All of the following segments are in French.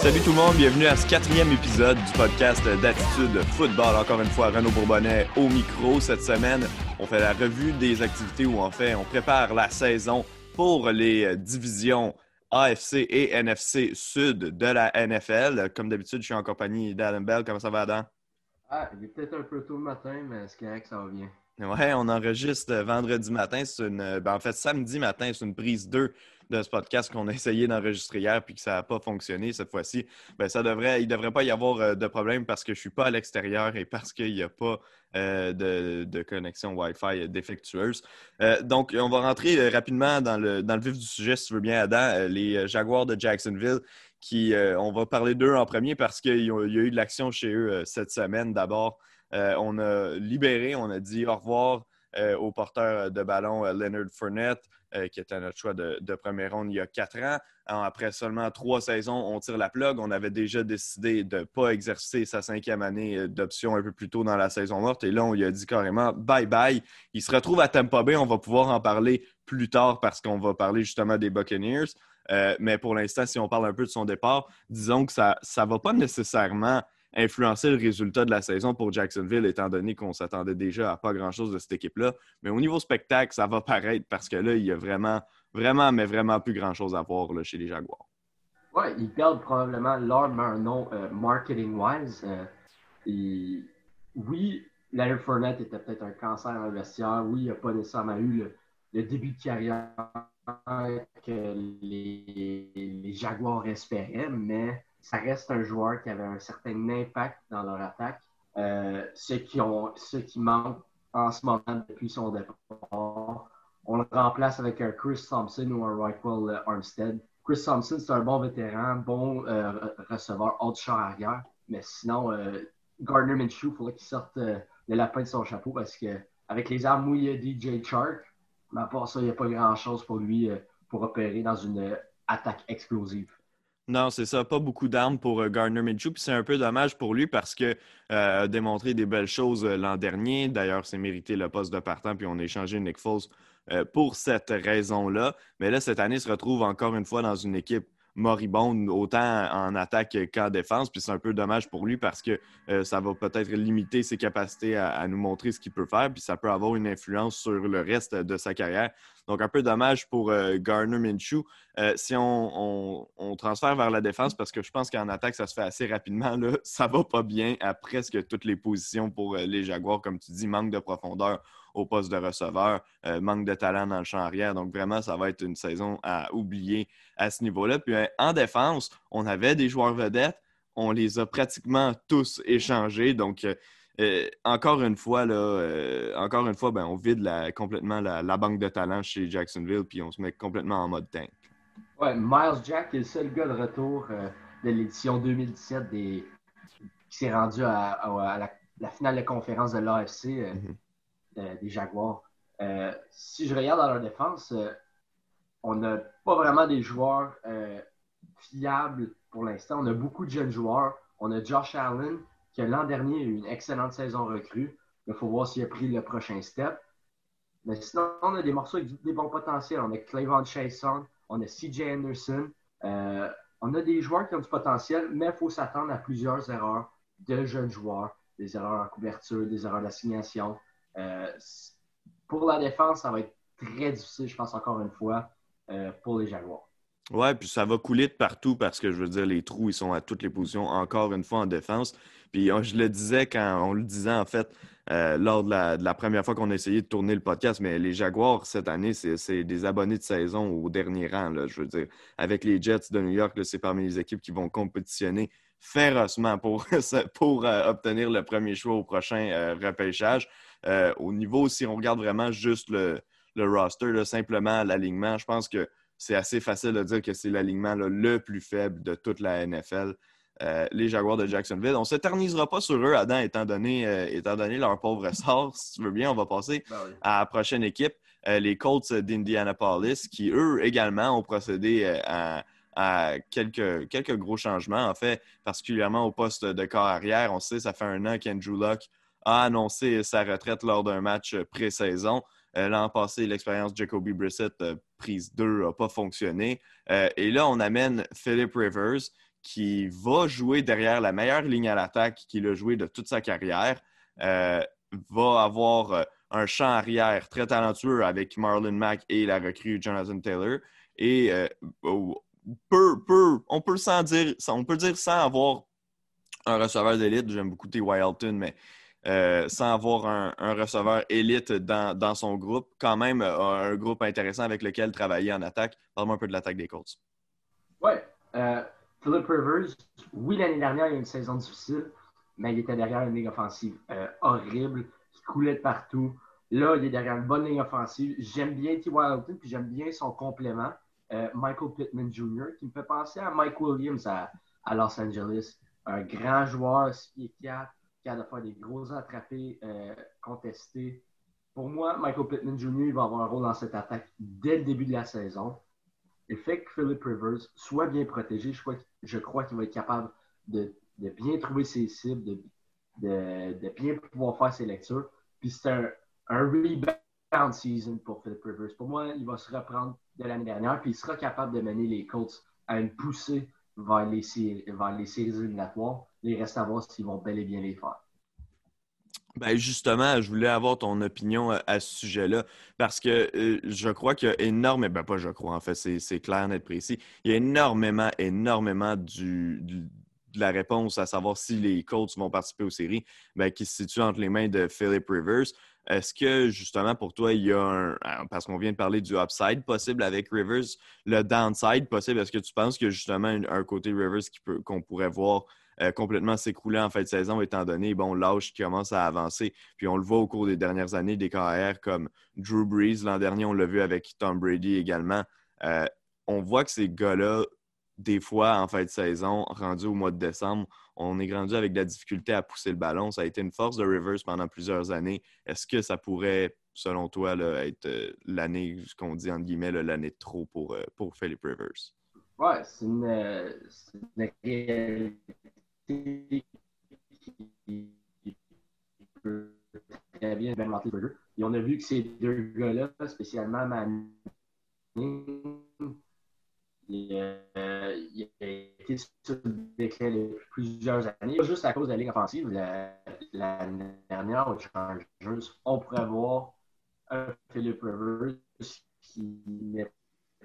Salut tout le monde, bienvenue à ce 4e épisode du podcast d'Attitude Football. Encore une fois, Renaud Bourbonnet au micro. Cette semaine, on fait la revue des activités où en fait, on prépare la saison pour les divisions AFC et NFC Sud de la NFL. Comme d'habitude, je suis en compagnie d'Adam Bell. Comment ça va, Adam? Ah, il est peut-être un peu tôt le matin, mais c'est correct, ça va bien. Ouais, on enregistre vendredi matin. Samedi matin, c'est une prise 2 de ce podcast qu'on a essayé d'enregistrer hier puis que ça n'a pas fonctionné cette fois-ci. Il ne devrait pas y avoir de problème parce que je ne suis pas à l'extérieur et parce qu'il n'y a pas de connexion Wi-Fi défectueuse. Donc, on va rentrer rapidement dans le vif du sujet, si tu veux bien, Adam. Les Jaguars de Jacksonville, on va parler d'eux en premier parce qu'il y a eu de l'action chez eux cette semaine. D'abord, on a dit au revoir au porteur de ballon Leonard Fournette, qui était notre choix de première ronde il y a 4 ans. Alors, après seulement 3 saisons, on tire la plug. On avait déjà décidé de ne pas exercer sa 5e année d'option un peu plus tôt dans la saison morte. Et là, on lui a dit carrément bye-bye. Il se retrouve à Tampa Bay. On va pouvoir en parler plus tard parce qu'on va parler justement des Buccaneers. Mais pour l'instant, si on parle un peu de son départ, disons que ça ne va pas nécessairement influencer le résultat de la saison pour Jacksonville, étant donné qu'on s'attendait déjà à pas grand-chose de cette équipe-là. Mais au niveau spectacle, ça va paraître parce que là, il y a vraiment, vraiment, mais vraiment plus grand-chose à voir là, chez les Jaguars. Oui, ils perdent probablement leur nom marketing-wise. Leonard Fournette était peut-être un cancer dans le vestiaire. Oui, il n'a pas nécessairement eu le début de carrière que les Jaguars espéraient, mais ça reste un joueur qui avait un certain impact dans leur attaque. Ce qui manque en ce moment depuis son départ, on le remplace avec un Chris Thompson ou un Raekwon Armstead. Chris Thompson, c'est un bon vétéran, bon receveur, haut de champ arrière. Mais sinon, Gardner Minshew, il faudrait qu'il sorte le lapin de son chapeau parce qu'avec les armes où il y a J.J. Chark, mais à part ça, il n'y a pas grand-chose pour lui pour opérer dans une attaque explosive. Non, c'est ça. Pas beaucoup d'armes pour Gardner Minshew. Puis c'est un peu dommage pour lui parce qu'il a démontré des belles choses l'an dernier. D'ailleurs, c'est mérité le poste de partant. Puis on a échangé Nick Foles pour cette raison-là. Mais là, cette année, il se retrouve encore une fois dans une équipe moribonde, autant en attaque qu'en défense. Puis c'est un peu dommage pour lui parce que ça va peut-être limiter ses capacités à nous montrer ce qu'il peut faire. Puis ça peut avoir une influence sur le reste de sa carrière. Donc, un peu dommage pour Gardner Minshew. Si on transfère vers la défense, parce que je pense qu'en attaque, ça se fait assez rapidement, là, ça va pas bien à presque toutes les positions pour les Jaguars. Comme tu dis, manque de profondeur au poste de receveur, manque de talent dans le champ arrière. Donc, vraiment, ça va être une saison à oublier à ce niveau-là. Puis, en défense, on avait des joueurs vedettes. On les a pratiquement tous échangés. Donc, encore une fois, on vide complètement la banque de talent chez Jacksonville puis on se met complètement en mode tank. Ouais, Myles Jack est le seul gars de retour de l'édition 2017 qui s'est rendu à la finale de conférence de l'AFC des Jaguars. Si je regarde dans leur défense, on n'a pas vraiment des joueurs fiables pour l'instant. On a beaucoup de jeunes joueurs. On a Josh Allen que l'an dernier, il a eu une excellente saison recrue. Il faut voir s'il a pris le prochain step. Mais sinon, on a des morceaux avec des bons potentiels. On a K'Lavon Chaisson, on a CJ Anderson. On a des joueurs qui ont du potentiel, mais il faut s'attendre à plusieurs erreurs de jeunes joueurs. Des erreurs en couverture, des erreurs d'assignation. Pour la défense, ça va être très difficile, je pense encore une fois, pour les Jaguars. Oui, puis ça va couler de partout parce que, je veux dire, les trous, ils sont à toutes les positions, encore une fois, en défense. Puis lors de la première fois qu'on a essayé de tourner le podcast, mais les Jaguars, cette année, c'est des abonnés de saison au dernier rang, là, je veux dire. Avec les Jets de New York, là, c'est parmi les équipes qui vont compétitionner férocement pour obtenir le premier choix au prochain repêchage. Au niveau, si on regarde vraiment juste le roster, là, simplement l'alignement, je pense que c'est assez facile de dire que c'est l'alignement là, le plus faible de toute la NFL, les Jaguars de Jacksonville. On ne s'éternisera pas sur eux, Adam, étant donné leur pauvre sort. Si tu veux bien, on va passer à la prochaine équipe, les Colts d'Indianapolis, qui, eux, également, ont procédé à quelques gros changements. En fait, particulièrement au poste de corps arrière. On sait, ça fait 1 an qu'Andrew Luck a annoncé sa retraite lors d'un match pré-saison. L'an passé, l'expérience Jacoby Brissett, prise 2, n'a pas fonctionné. Et là, on amène Philip Rivers, qui va jouer derrière la meilleure ligne à l'attaque qu'il a joué de toute sa carrière, va avoir un champ arrière très talentueux avec Marlon Mack et la recrue Jonathan Taylor. Et on peut dire sans avoir un receveur d'élite, j'aime beaucoup T.Y. Hilton, mais sans avoir un receveur élite dans son groupe, quand même un groupe intéressant avec lequel travailler en attaque. Parle-moi un peu de l'attaque des Colts. Oui. Philip Rivers, oui, l'année dernière, il y a une saison difficile, mais il était derrière une ligne offensive horrible, qui coulait de partout. Là, il est derrière une bonne ligne offensive. J'aime bien T.Y. Hilton, puis j'aime bien son complément, Michael Pittman Jr., qui me fait penser à Mike Williams à Los Angeles. Un grand joueur, 6'4", qui a de faire des gros attrapés contestés. Pour moi, Michael Pittman Jr. il va avoir un rôle dans cette attaque dès le début de la saison. Le fait que Philip Rivers soit bien protégé, je crois qu'il va être capable de bien trouver ses cibles, de bien pouvoir faire ses lectures. Puis c'est un rebound season pour Philip Rivers. Pour moi, il va se reprendre de l'année dernière, puis il sera capable de mener les Colts à une poussée vers les séries éliminatoires. Il reste à voir s'ils vont bel et bien les faire. Ben justement, je voulais avoir ton opinion à ce sujet-là, parce que je crois qu'il y a énormément, ben pas je crois, en fait, c'est clair, net, précis, il y a énormément de la réponse à savoir si les Colts vont participer aux séries, ben, qui se situe entre les mains de Philip Rivers. Est-ce que, justement, pour toi, il y a parce qu'on vient de parler du upside possible avec Rivers, le downside possible, est-ce que tu penses qu'il y a justement un côté Rivers qu'on pourrait voir complètement s'écrouler en fin de saison, étant donné l'âge qui commence à avancer? Puis on le voit au cours des dernières années, des carrières comme Drew Brees. L'an dernier, on l'a vu avec Tom Brady également. On voit que ces gars-là, des fois, en fin de saison, rendu au mois de décembre, on est rendu avec de la difficulté à pousser le ballon. Ça a été une force de Rivers pendant plusieurs années. Est-ce que ça pourrait, selon toi, là, être l'année, ce qu'on dit entre guillemets, là, l'année de trop pour Philip Rivers? Oui, c'est une réalité qui peut très bien alimenter le jeu. Et on a vu que ces deux gars-là, spécialement Manning, il a été sur le déclin depuis plusieurs années. Pas juste à cause de la ligne offensive. L'année dernière, aux Chargers, on pourrait voir un Philip Rivers qui n'est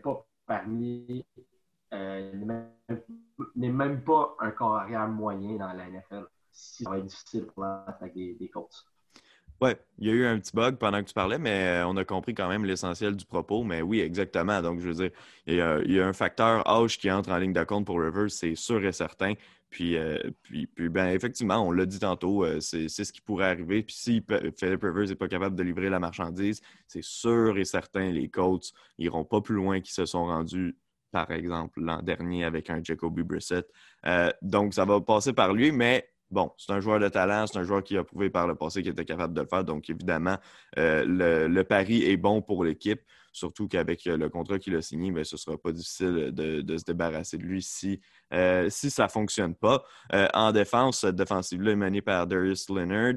pas parmi, n'est même pas un corps arrière moyen dans la NFL. Ça va être difficile pour l'attaque des Colts. Oui, il y a eu un petit bug pendant que tu parlais, mais on a compris quand même l'essentiel du propos. Mais oui, exactement. Donc, je veux dire, il y a un facteur âge qui entre en ligne de compte pour Rivers, c'est sûr et certain. Puis ben, effectivement, on l'a dit tantôt, c'est ce qui pourrait arriver. Puis si Philip Rivers n'est pas capable de livrer la marchandise, c'est sûr et certain, les Colts n'iront pas plus loin qu'ils se sont rendus, par exemple, l'an dernier avec un Jacoby Brissett. Donc, ça va passer par lui, mais... Bon, c'est un joueur de talent, c'est un joueur qui a prouvé par le passé qu'il était capable de le faire. Donc, évidemment, le pari est bon pour l'équipe, surtout qu'avec le contrat qu'il a signé, bien, ce ne sera pas difficile de se débarrasser de lui si ça ne fonctionne pas. En défense, cette défensive-là est menée par Darius Leonard.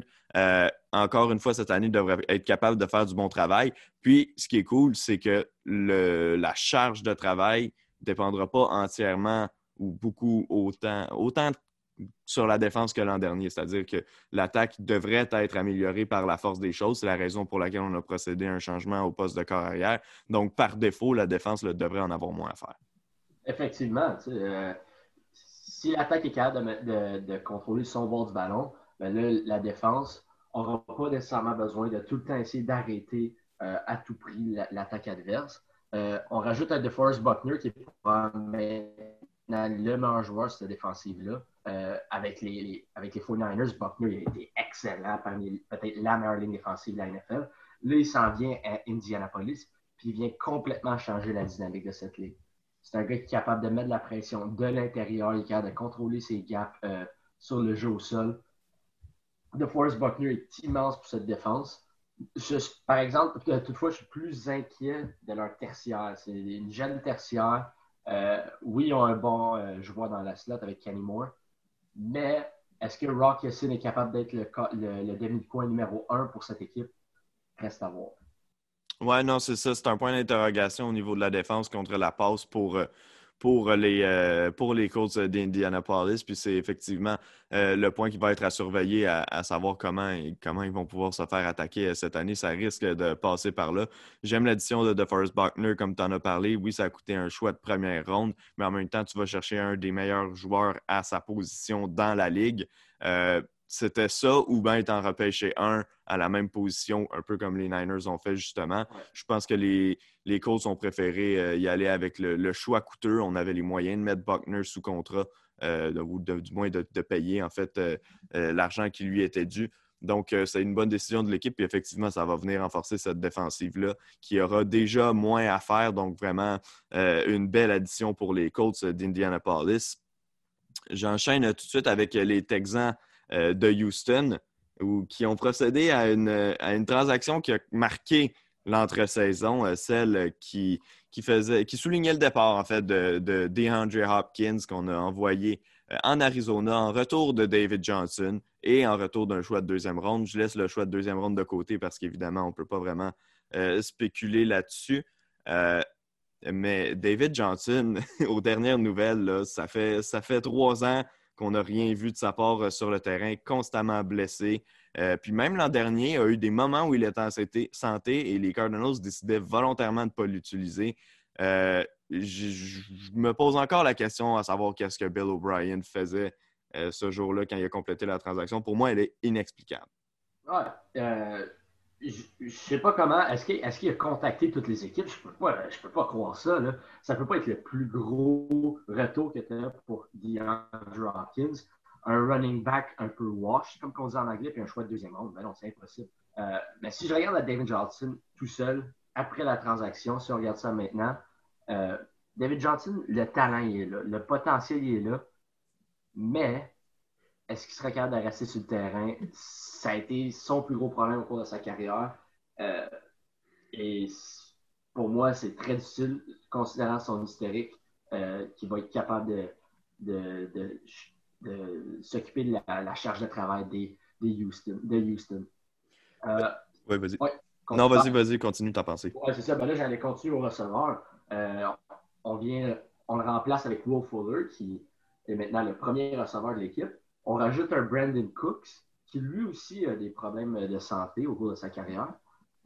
Encore une fois, cette année, il devrait être capable de faire du bon travail. Puis, ce qui est cool, c'est que la charge de travail ne dépendra pas entièrement ou beaucoup autant sur la défense que l'an dernier. C'est-à-dire que l'attaque devrait être améliorée par la force des choses. C'est la raison pour laquelle on a procédé à un changement au poste de corps arrière. Donc, par défaut, la défense devrait en avoir moins à faire. Effectivement. Si l'attaque est capable de contrôler son bord du ballon, ben là, la défense n'aura pas nécessairement besoin de tout le temps essayer d'arrêter à tout prix l'attaque adverse. On rajoute à DeForest Buckner qui est maintenant le meilleur joueur sur cette défensive-là. Avec les 49ers, Buckner a été excellent, parmi peut-être la meilleure ligne défensive de la NFL. Là, il s'en vient à Indianapolis, puis il vient complètement changer la dynamique de cette ligue. C'est un gars qui est capable de mettre de la pression de l'intérieur, il est capable de contrôler ses gaps sur le jeu au sol. DeForest Buckner est immense pour cette défense. Par exemple, toutefois, je suis plus inquiet de leur tertiaire. C'est une jeune tertiaire. Oui, ils ont un bon joueur dans la slot avec Kenny Moore. Mais est-ce que Rock Yassin est capable d'être le demi-coin numéro 1 pour cette équipe? Reste à voir. Oui, non, c'est ça. C'est un point d'interrogation au niveau de la défense contre la passe pour, pour les Colts d'Indianapolis. Puis c'est effectivement le point qui va être à surveiller, à savoir comment ils vont pouvoir se faire attaquer cette année. Ça risque de passer par là. J'aime l'addition de DeForest Buckner, comme tu en as parlé. Oui, ça a coûté un choix de première ronde, mais en même temps, tu vas chercher un des meilleurs joueurs à sa position dans la Ligue. C'était ça ou bien t'en repêcher un à la même position, un peu comme les Niners ont fait justement. Je pense que les Colts ont préféré y aller avec le choix coûteux. On avait les moyens de mettre Buckner sous contrat, ou du moins de payer en fait l'argent qui lui était dû. Donc, c'est une bonne décision de l'équipe. Puis effectivement, ça va venir renforcer cette défensive-là qui aura déjà moins à faire. Donc, vraiment, une belle addition pour les Colts d'Indianapolis. J'enchaîne tout de suite avec les Texans de Houston qui ont procédé à une transaction qui a marqué l'entre-saison, celle qui soulignait le départ en fait de DeAndre Hopkins qu'on a envoyé en Arizona en retour de David Johnson et en retour d'un choix de deuxième ronde. Je laisse le choix de deuxième ronde de côté parce qu'évidemment, on ne peut pas vraiment spéculer là-dessus. Mais David Johnson, aux dernières nouvelles, là, ça fait 3 ans qu'on n'a rien vu de sa part sur le terrain, constamment blessé. Puis même l'an dernier, il y a eu des moments où il était en santé et les Cardinals décidaient volontairement de ne pas l'utiliser. Je me pose encore la question à savoir qu'est-ce que Bill O'Brien faisait ce jour-là quand il a complété la transaction. Pour moi, elle est inexplicable. Ouais, je ne sais pas comment. Est-ce qu'il a contacté toutes les équipes? Je peux pas croire ça, là. Ça ne peut pas être le plus gros retour que tu as pour DeAndre Hopkins. Un running back un peu wash, comme on dit en anglais, puis un choix de deuxième ronde. Ben non, c'est impossible. Mais si je regarde à David Johnson tout seul, après la transaction, si on regarde ça maintenant, David Johnson, le talent, il est là. Le potentiel, il est là. Mais... est-ce qu'il serait capable de rester sur le terrain? Ça a été son plus gros problème au cours de sa carrière. Et pour moi, c'est très difficile, considérant son historique, qu'il va être capable de s'occuper de la charge de travail de Houston. Oui, vas-y. Ouais, non, vas-y, continue ta pensée. Oui, c'est ça. Ben là, j'allais continuer au receveur. On le remplace avec Will Fuller, qui est maintenant le premier receveur de l'équipe. On rajoute un Brandin Cooks, qui lui aussi a des problèmes de santé au cours de sa carrière.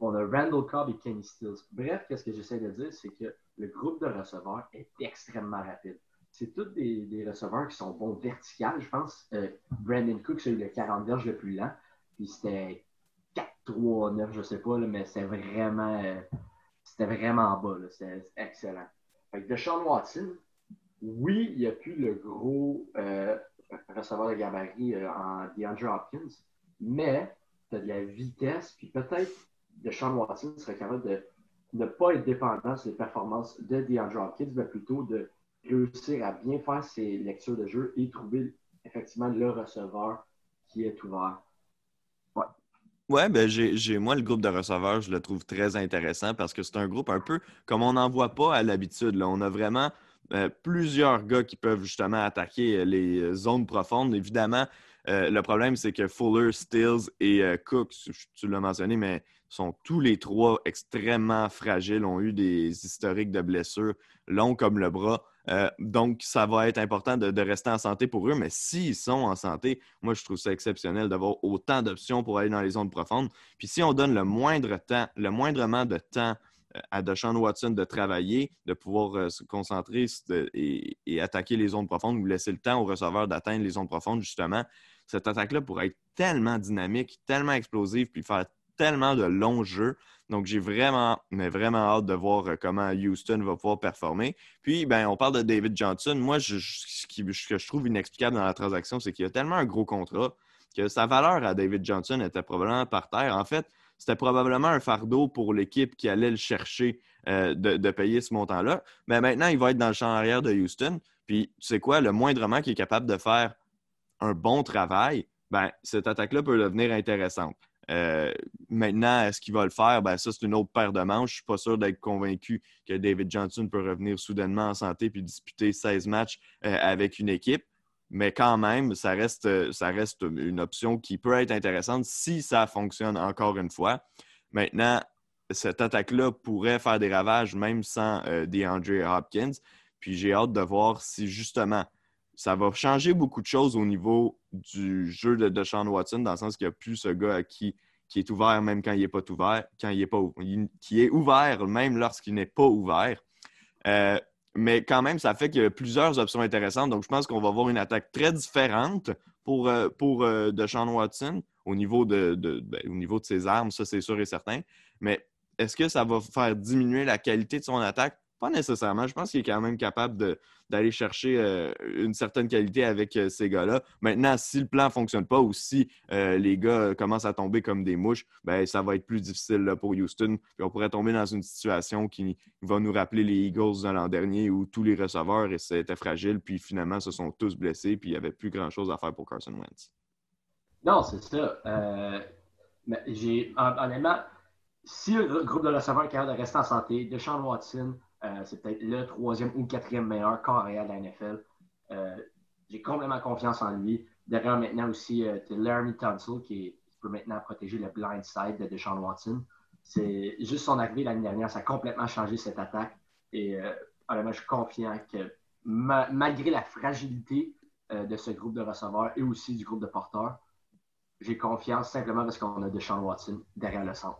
On a Randall Cobb et Kenny Stills. Bref, qu'est-ce que j'essaie de dire, c'est que le groupe de receveurs est extrêmement rapide. C'est tous des receveurs qui sont bons verticales, je pense. Brandin Cooks a eu le 40 verges le plus lent, puis c'était 4-3-9, je ne sais pas, là, mais c'était vraiment bas. Là. C'était excellent. Fait que Deshaun Watson, oui, il n'y a plus le gros... receveur de gabarit en DeAndre Hopkins, mais tu as de la vitesse, puis peut-être Deshaun Watson serait capable de ne pas être dépendant sur les performances de DeAndre Hopkins, mais plutôt de réussir à bien faire ses lectures de jeu et trouver effectivement le receveur qui est ouvert. Ouais. Oui, ben moi, le groupe de receveurs, je le trouve très intéressant parce que c'est un groupe un peu comme on n'en voit pas à l'habitude. Là. On a vraiment... plusieurs gars qui peuvent justement attaquer les zones profondes. Évidemment, le problème, c'est que Fuller, Stills et Cooks, tu l'as mentionné, mais sont tous les trois extrêmement fragiles, ont eu des historiques de blessures longs comme le bras. Donc, ça va être important de rester en santé pour eux, mais s'ils sont en santé, moi, je trouve ça exceptionnel d'avoir autant d'options pour aller dans les zones profondes. Puis si on donne le moindrement de temps à Deshaun Watson de travailler, de pouvoir se concentrer et attaquer les zones profondes ou laisser le temps aux receveurs d'atteindre les zones profondes, justement. Cette attaque-là pourrait être tellement dynamique, tellement explosive, puis faire tellement de longs jeux. Donc, j'ai vraiment, mais vraiment hâte de voir comment Houston va pouvoir performer. Puis, ben, on parle de David Johnson. Moi, ce que je trouve inexplicable dans la transaction, c'est qu'il y a tellement un gros contrat que sa valeur à David Johnson était probablement par terre. En fait, c'était probablement un fardeau pour l'équipe qui allait le chercher de payer ce montant-là. Mais maintenant, il va être dans le champ arrière de Houston. Puis, tu sais quoi, le moindrement qui est capable de faire un bon travail, ben cette attaque-là peut devenir intéressante. Maintenant, est-ce qu'il va le faire? Ben ça, c'est une autre paire de manches. Je ne suis pas sûr d'être convaincu que David Johnson peut revenir soudainement en santé puis disputer 16 matchs avec une équipe. Mais quand même, ça reste une option qui peut être intéressante si ça fonctionne encore une fois. Maintenant, cette attaque-là pourrait faire des ravages même sans DeAndre Hopkins. Puis j'ai hâte de voir si, justement, ça va changer beaucoup de choses au niveau du jeu de Deshaun Watson, dans le sens qu'il n'y a plus ce gars à qui est ouvert même quand il n'est pas ouvert, qui est ouvert même lorsqu'il n'est pas ouvert. Mais quand même, ça fait qu'il y a plusieurs options intéressantes. Donc, je pense qu'on va avoir une attaque très différente pour Deshaun Watson au niveau au niveau de ses armes, ça c'est sûr et certain. Mais est-ce que ça va faire diminuer la qualité de son attaque? Pas nécessairement. Je pense qu'il est quand même capable d'aller chercher une certaine qualité avec ces gars-là. Maintenant, si le plan ne fonctionne pas ou si les gars commencent à tomber comme des mouches, ben ça va être plus difficile là, pour Houston. Puis on pourrait tomber dans une situation qui va nous rappeler les Eagles de l'an dernier où tous les receveurs étaient fragiles, puis finalement se sont tous blessés, puis il n'y avait plus grand-chose à faire pour Carson Wentz. Non, c'est ça. Mais honnêtement, si le groupe de receveurs est capable de rester en santé, Deshaun Watson, c'est peut-être le troisième ou quatrième meilleur carrière de la NFL. J'ai complètement confiance en lui. Derrière maintenant aussi, tu as Laremy Tunsil qui peut maintenant protéger le blind side de Deshaun Watson. C'est juste son arrivée l'année dernière, ça a complètement changé cette attaque. Et honnêtement, je suis confiant que malgré la fragilité de ce groupe de receveurs et aussi du groupe de porteurs, j'ai confiance simplement parce qu'on a Deshaun Watson derrière le centre.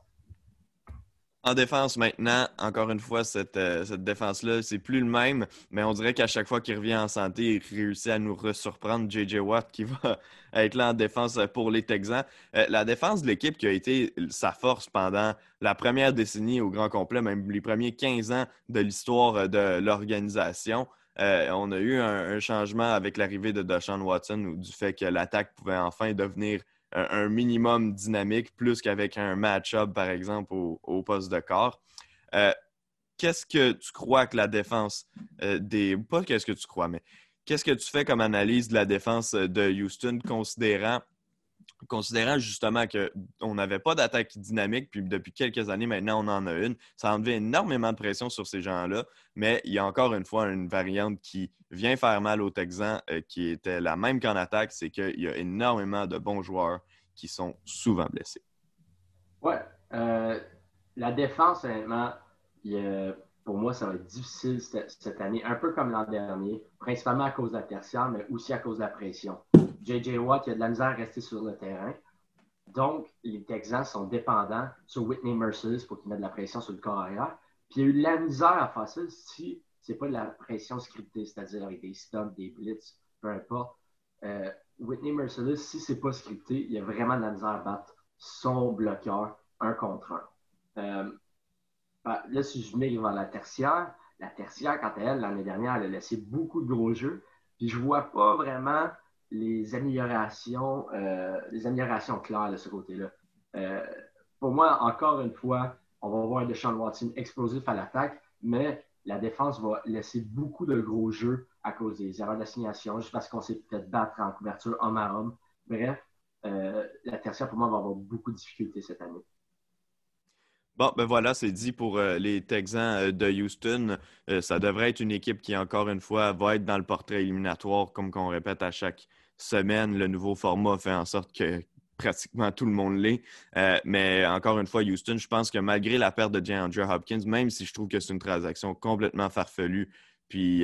En défense maintenant, encore une fois, cette défense-là, c'est plus le même, mais on dirait qu'à chaque fois qu'il revient en santé, il réussit à nous surprendre. J.J. Watt qui va être là en défense pour les Texans. La défense de l'équipe qui a été sa force pendant la première décennie au grand complet, même les premiers 15 ans de l'histoire de l'organisation. On a eu un changement avec l'arrivée de Deshaun Watson, du fait que l'attaque pouvait enfin devenir un minimum dynamique, plus qu'avec un match-up, par exemple, au poste de corps. Qu'est-ce que tu crois que la défense Pas qu'est-ce que tu crois, mais qu'est-ce que tu fais comme analyse de la défense de Houston, considérant justement qu'on n'avait pas d'attaque dynamique, puis depuis quelques années, maintenant, on en a une. Ça a enlevé énormément de pression sur ces gens-là, mais il y a encore une fois une variante qui vient faire mal aux Texans, qui était la même qu'en attaque, c'est qu'il y a énormément de bons joueurs qui sont souvent blessés. Oui. La défense, honnêtement, pour moi, ça va être difficile cette année, un peu comme l'an dernier, principalement à cause de la tertiaire, mais aussi à cause de la pression. J.J. Watt, il a de la misère à rester sur le terrain. Donc, les Texans sont dépendants sur Whitney Mercilus pour qu'il mette de la pression sur le corps arrière. Puis, il y a eu de la misère à faire ça si ce n'est pas de la pression scriptée, c'est-à-dire avec des stunts, des blitz, peu importe. Whitney Mercilus, si ce n'est pas scripté, il y a vraiment de la misère à battre son bloqueur 1 contre 1. Là, si je mets devant la tertiaire, quant à elle, l'année dernière, elle a laissé beaucoup de gros jeux. Puis, je ne vois pas vraiment les améliorations claires de ce côté-là. Pour moi, encore une fois, on va voir Deshaun Watson explosif à l'attaque, mais la défense va laisser beaucoup de gros jeux à cause des erreurs d'assignation, juste parce qu'on s'est peut-être battre en couverture homme à homme. Bref, la tertiaire, pour moi, va avoir beaucoup de difficultés cette année. Bon, ben voilà, c'est dit pour les Texans de Houston. Ça devrait être une équipe qui, encore une fois, va être dans le portrait éliminatoire, comme qu'on répète à chaque semaine. Le nouveau format fait en sorte que pratiquement tout le monde l'est. Mais encore une fois, Houston, je pense que malgré la perte de DeAndre Hopkins, même si je trouve que c'est une transaction complètement farfelue, puis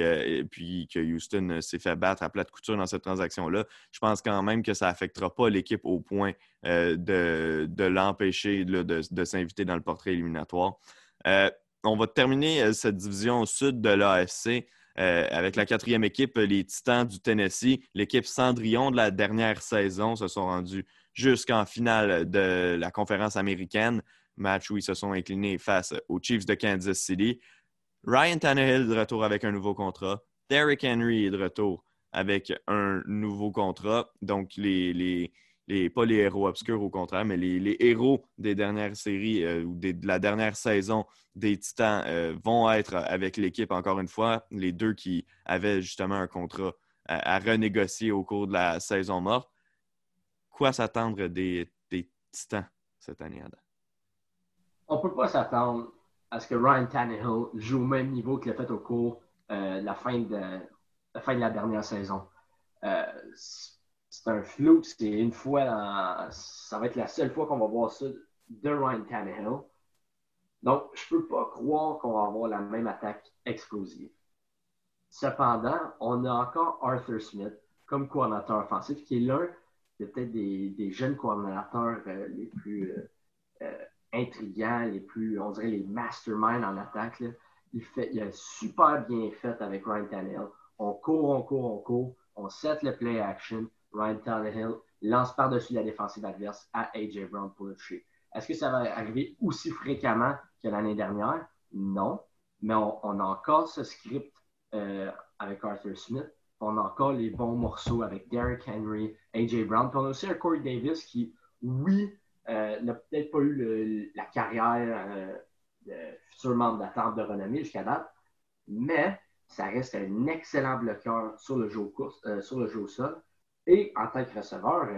que Houston s'est fait battre à plate couture dans cette transaction-là, je pense quand même que ça n'affectera pas l'équipe au point de l'empêcher là, de s'inviter dans le portrait éliminatoire. On va terminer cette division au sud de l'AFC avec la 4e équipe, les Titans du Tennessee. L'équipe Cendrillon de la dernière saison se sont rendus jusqu'en finale de la conférence américaine, match où ils se sont inclinés face aux Chiefs de Kansas City. Ryan Tannehill de retour avec un nouveau contrat. Derrick Henry est de retour avec un nouveau contrat. Donc, pas les héros obscurs au contraire, mais les héros des dernières séries ou de la dernière saison des Titans vont être avec l'équipe encore une fois. Les deux qui avaient justement un contrat à renégocier au cours de la saison morte. Quoi s'attendre des Titans cette année, Adam? On ne peut pas s'attendre à ce que Ryan Tannehill joue au même niveau qu'il a fait au cours de la fin de la dernière saison. C'est un flou, c'est une fois, ça va être la seule fois qu'on va voir ça de Ryan Tannehill. Donc, je ne peux pas croire qu'on va avoir la même attaque explosive. Cependant, on a encore Arthur Smith comme coordinateur offensif, qui est l'un peut-être des jeunes coordinateurs les plus intriguants, les plus, on dirait, les masterminds en attaque. Là. Il a super bien fait avec Ryan Tannehill. On court. On set le play action. Ryan Tannehill lance par-dessus la défensive adverse à A.J. Brown pour le toucher. Est-ce que ça va arriver aussi fréquemment que l'année dernière? Non. Mais on a encore ce script avec Arthur Smith. On a encore les bons morceaux avec Derrick Henry, A.J. Brown. Puis on a aussi un Corey Davis qui, oui, n'a peut-être pas eu la carrière de futur membre de la Tente de renommée jusqu'à date, mais ça reste un excellent bloqueur sur le jeu au sol. Et en tant que receveur,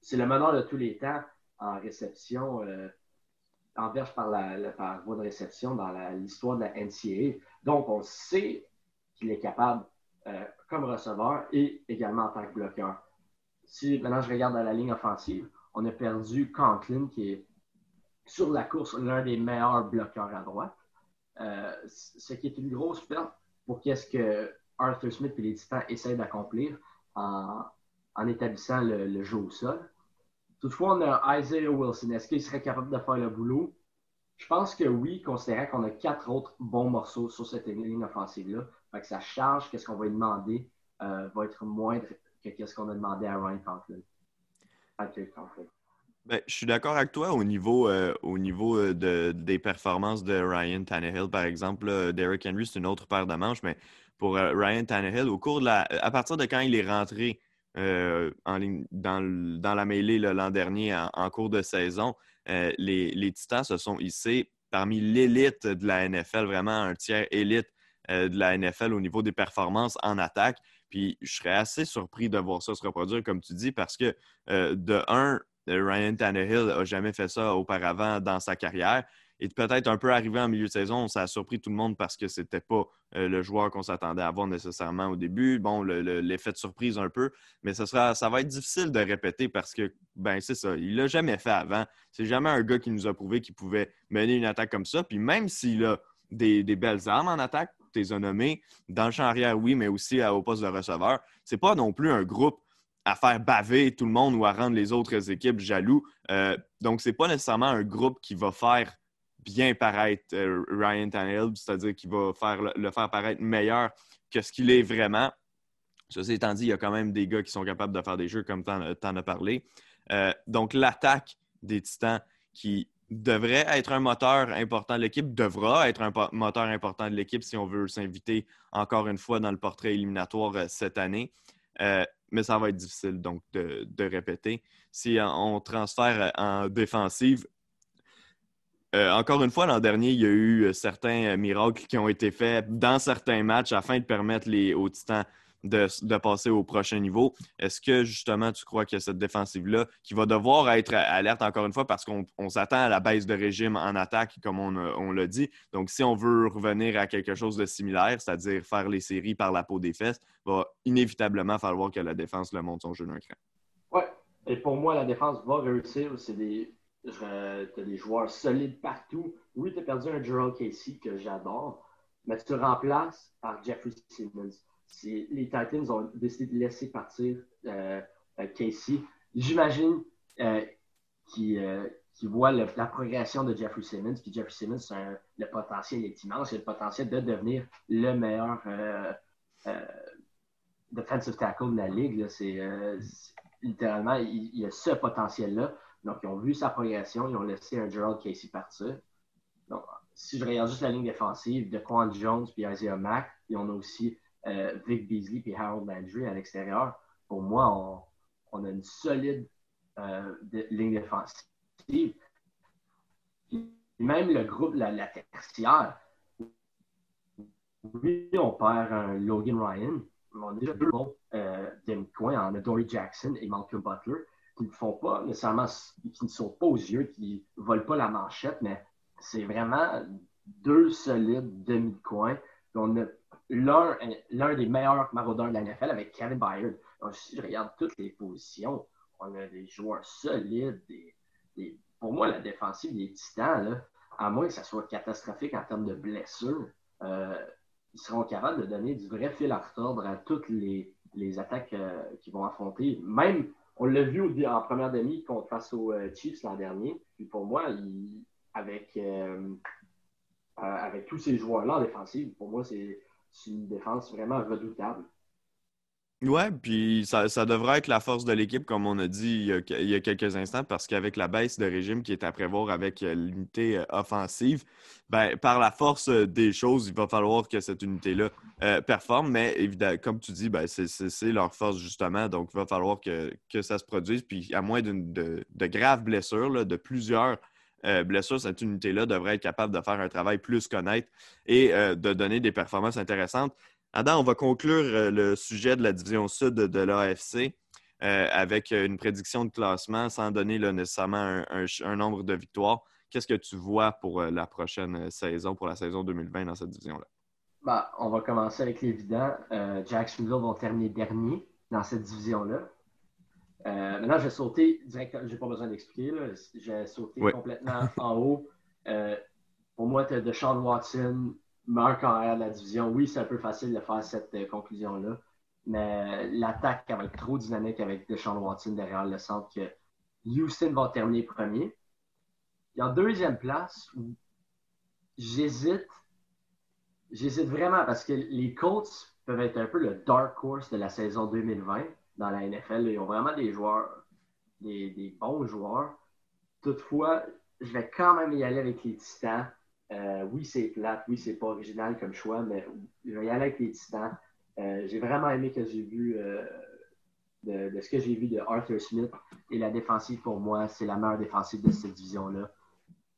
c'est le meneur de tous les temps en réception, en verge par voie de réception dans l'histoire de la NCAA. Donc, on sait qu'il est capable comme receveur et également en tant que bloqueur. Si maintenant je regarde dans la ligne offensive, on a perdu Conklin, qui est sur la course l'un des meilleurs bloqueurs à droite, ce qui est une grosse perte pour qu'est-ce que Arthur Smith et les Titans essayent d'accomplir en établissant le jeu au sol. Toutefois, on a Isaiah Wilson. Est-ce qu'il serait capable de faire le boulot? Je pense que oui, considérant qu'on a 4 autres bons morceaux sur cette ligne offensive-là. Fait que sa charge, qu'est-ce qu'on va lui demander, va être moindre que qu'est-ce qu'on a demandé à Ryan Conklin. Ben, je suis d'accord avec toi au niveau des performances de Ryan Tannehill, par exemple. Là, Derrick Henry, c'est une autre paire de manches, mais pour Ryan Tannehill, à partir de quand il est rentré en ligne, dans la mêlée là, l'an dernier, en cours de saison, les Titans se sont hissés parmi l'élite de la NFL, vraiment un tiers élite de la NFL au niveau des performances en attaque. Puis je serais assez surpris de voir ça se reproduire, comme tu dis, parce que de un, Ryan Tannehill n'a jamais fait ça auparavant dans sa carrière. Et peut-être un peu arrivé en milieu de saison, ça a surpris tout le monde parce que c'était pas le joueur qu'on s'attendait à avoir nécessairement au début. Bon, l'effet de surprise un peu, mais ça va être difficile de répéter parce que, ben c'est ça, il l'a jamais fait avant. C'est jamais un gars qui nous a prouvé qu'il pouvait mener une attaque comme ça. Puis même s'il a des belles armes en attaque, tu les as nommées, dans le champ arrière, oui, mais aussi au poste de receveur, c'est pas non plus un groupe à faire baver tout le monde ou à rendre les autres équipes jaloux. Donc, c'est pas nécessairement un groupe qui va faire bien paraître Ryan Tannehill, c'est-à-dire qu'il va le faire paraître meilleur que ce qu'il est vraiment. Ceci étant dit, il y a quand même des gars qui sont capables de faire des jeux, comme tu en as parlé. Donc, l'attaque des Titans qui devrait être un moteur important de l'équipe, devra être un moteur important de l'équipe si on veut s'inviter encore une fois dans le portrait éliminatoire cette année. Mais ça va être difficile donc de répéter. Si on transfère en défensive, encore une fois, l'an dernier, il y a eu certains miracles qui ont été faits dans certains matchs afin de permettre aux Titans de passer au prochain niveau. Est-ce que, justement, tu crois que cette défensive-là, qui va devoir être alerte encore une fois parce qu'on s'attend à la baisse de régime en attaque, comme on l'a dit. Donc, si on veut revenir à quelque chose de similaire, c'est-à-dire faire les séries par la peau des fesses, va inévitablement falloir que la défense le monte son jeu d'un cran. Oui, et pour moi, la défense va réussir. T'as des joueurs solides partout. Oui, tu as perdu un Gerald Casey que j'adore, mais tu te remplaces par Jeffrey Simmons. Les Titans ont décidé de laisser partir Casey. J'imagine qu'ils voient la progression de Jeffrey Simmons. Puis Jeffrey Simmons, le potentiel est immense. Il a le potentiel de devenir le meilleur defensive tackle de la Ligue. Là. C'est littéralement, il y a ce potentiel-là. Donc, ils ont vu sa progression, ils ont laissé un Gerald Casey partir. Donc, si je regarde juste la ligne défensive, DeQuan Jones puis Isaiah Mack, et on a aussi Vic Beasley puis Harold Landry à l'extérieur. Pour moi, on a une solide ligne défensive. Même le groupe, la tertiaire, oui, on perd un Logan Ryan, mais on a déjà deux bons demi-coins, on a Dory Jackson et Malcolm Butler, qui ne font pas nécessairement, qui ne sautent pas aux yeux, qui ne volent pas la manchette, mais c'est vraiment deux solides demi-coins. On a l'un des meilleurs maraudeurs de la NFL avec Kevin Byard. Donc, si je regarde toutes les positions, on a des joueurs solides. Pour moi, la défensive des Titans, là, à moins que ça soit catastrophique en termes de blessures, ils seront capables de donner du vrai fil à retordre à toutes les attaques qu'ils vont affronter. Même, on l'a vu en première demi face aux Chiefs l'an dernier. Puis pour moi, avec tous ces joueurs-là en défensive, pour moi, c'est une défense vraiment redoutable. Ouais, puis ça devrait être la force de l'équipe, comme on a dit il y a quelques instants, parce qu'avec la baisse de régime qui est à prévoir avec l'unité offensive, ben, par la force des choses, il va falloir que cette unité-là performe. Mais évidemment, comme tu dis, ben, c'est leur force justement, donc il va falloir que ça se produise. Puis à moins de graves blessures, là, de plusieurs blessures, cette unité-là devrait être capable de faire un travail plus qu'honnête et de donner des performances intéressantes. Adam, on va conclure le sujet de la division sud de l'AFC avec une prédiction de classement sans donner là, nécessairement un nombre de victoires. Qu'est-ce que tu vois pour la prochaine saison, pour la saison 2020 dans cette division-là? Ben, on va commencer avec l'évident. Jacksonville vont terminer dernier dans cette division-là. Maintenant, je vais sauter directement. J'ai pas besoin d'expliquer. Là. Je vais sauter complètement en haut. Pour moi, tu as Deshaun Watson, meurt en arrière de la division. Oui, c'est un peu facile de faire cette conclusion-là, mais l'attaque va être trop dynamique avec Deshaun Watson derrière le centre que Houston va terminer premier. Et en deuxième place, j'hésite vraiment parce que les Colts peuvent être un peu le dark horse de la saison 2020 dans la NFL. Ils ont vraiment des joueurs, des bons joueurs. Toutefois, je vais quand même y aller avec les Titans. Oui, c'est plate, oui, c'est pas original comme choix, mais je vais y aller avec les Titans. J'ai vraiment aimé ce que j'ai vu de ce que j'ai vu de Arthur Smith. Et la défensive, pour moi, c'est la meilleure défensive de cette division-là.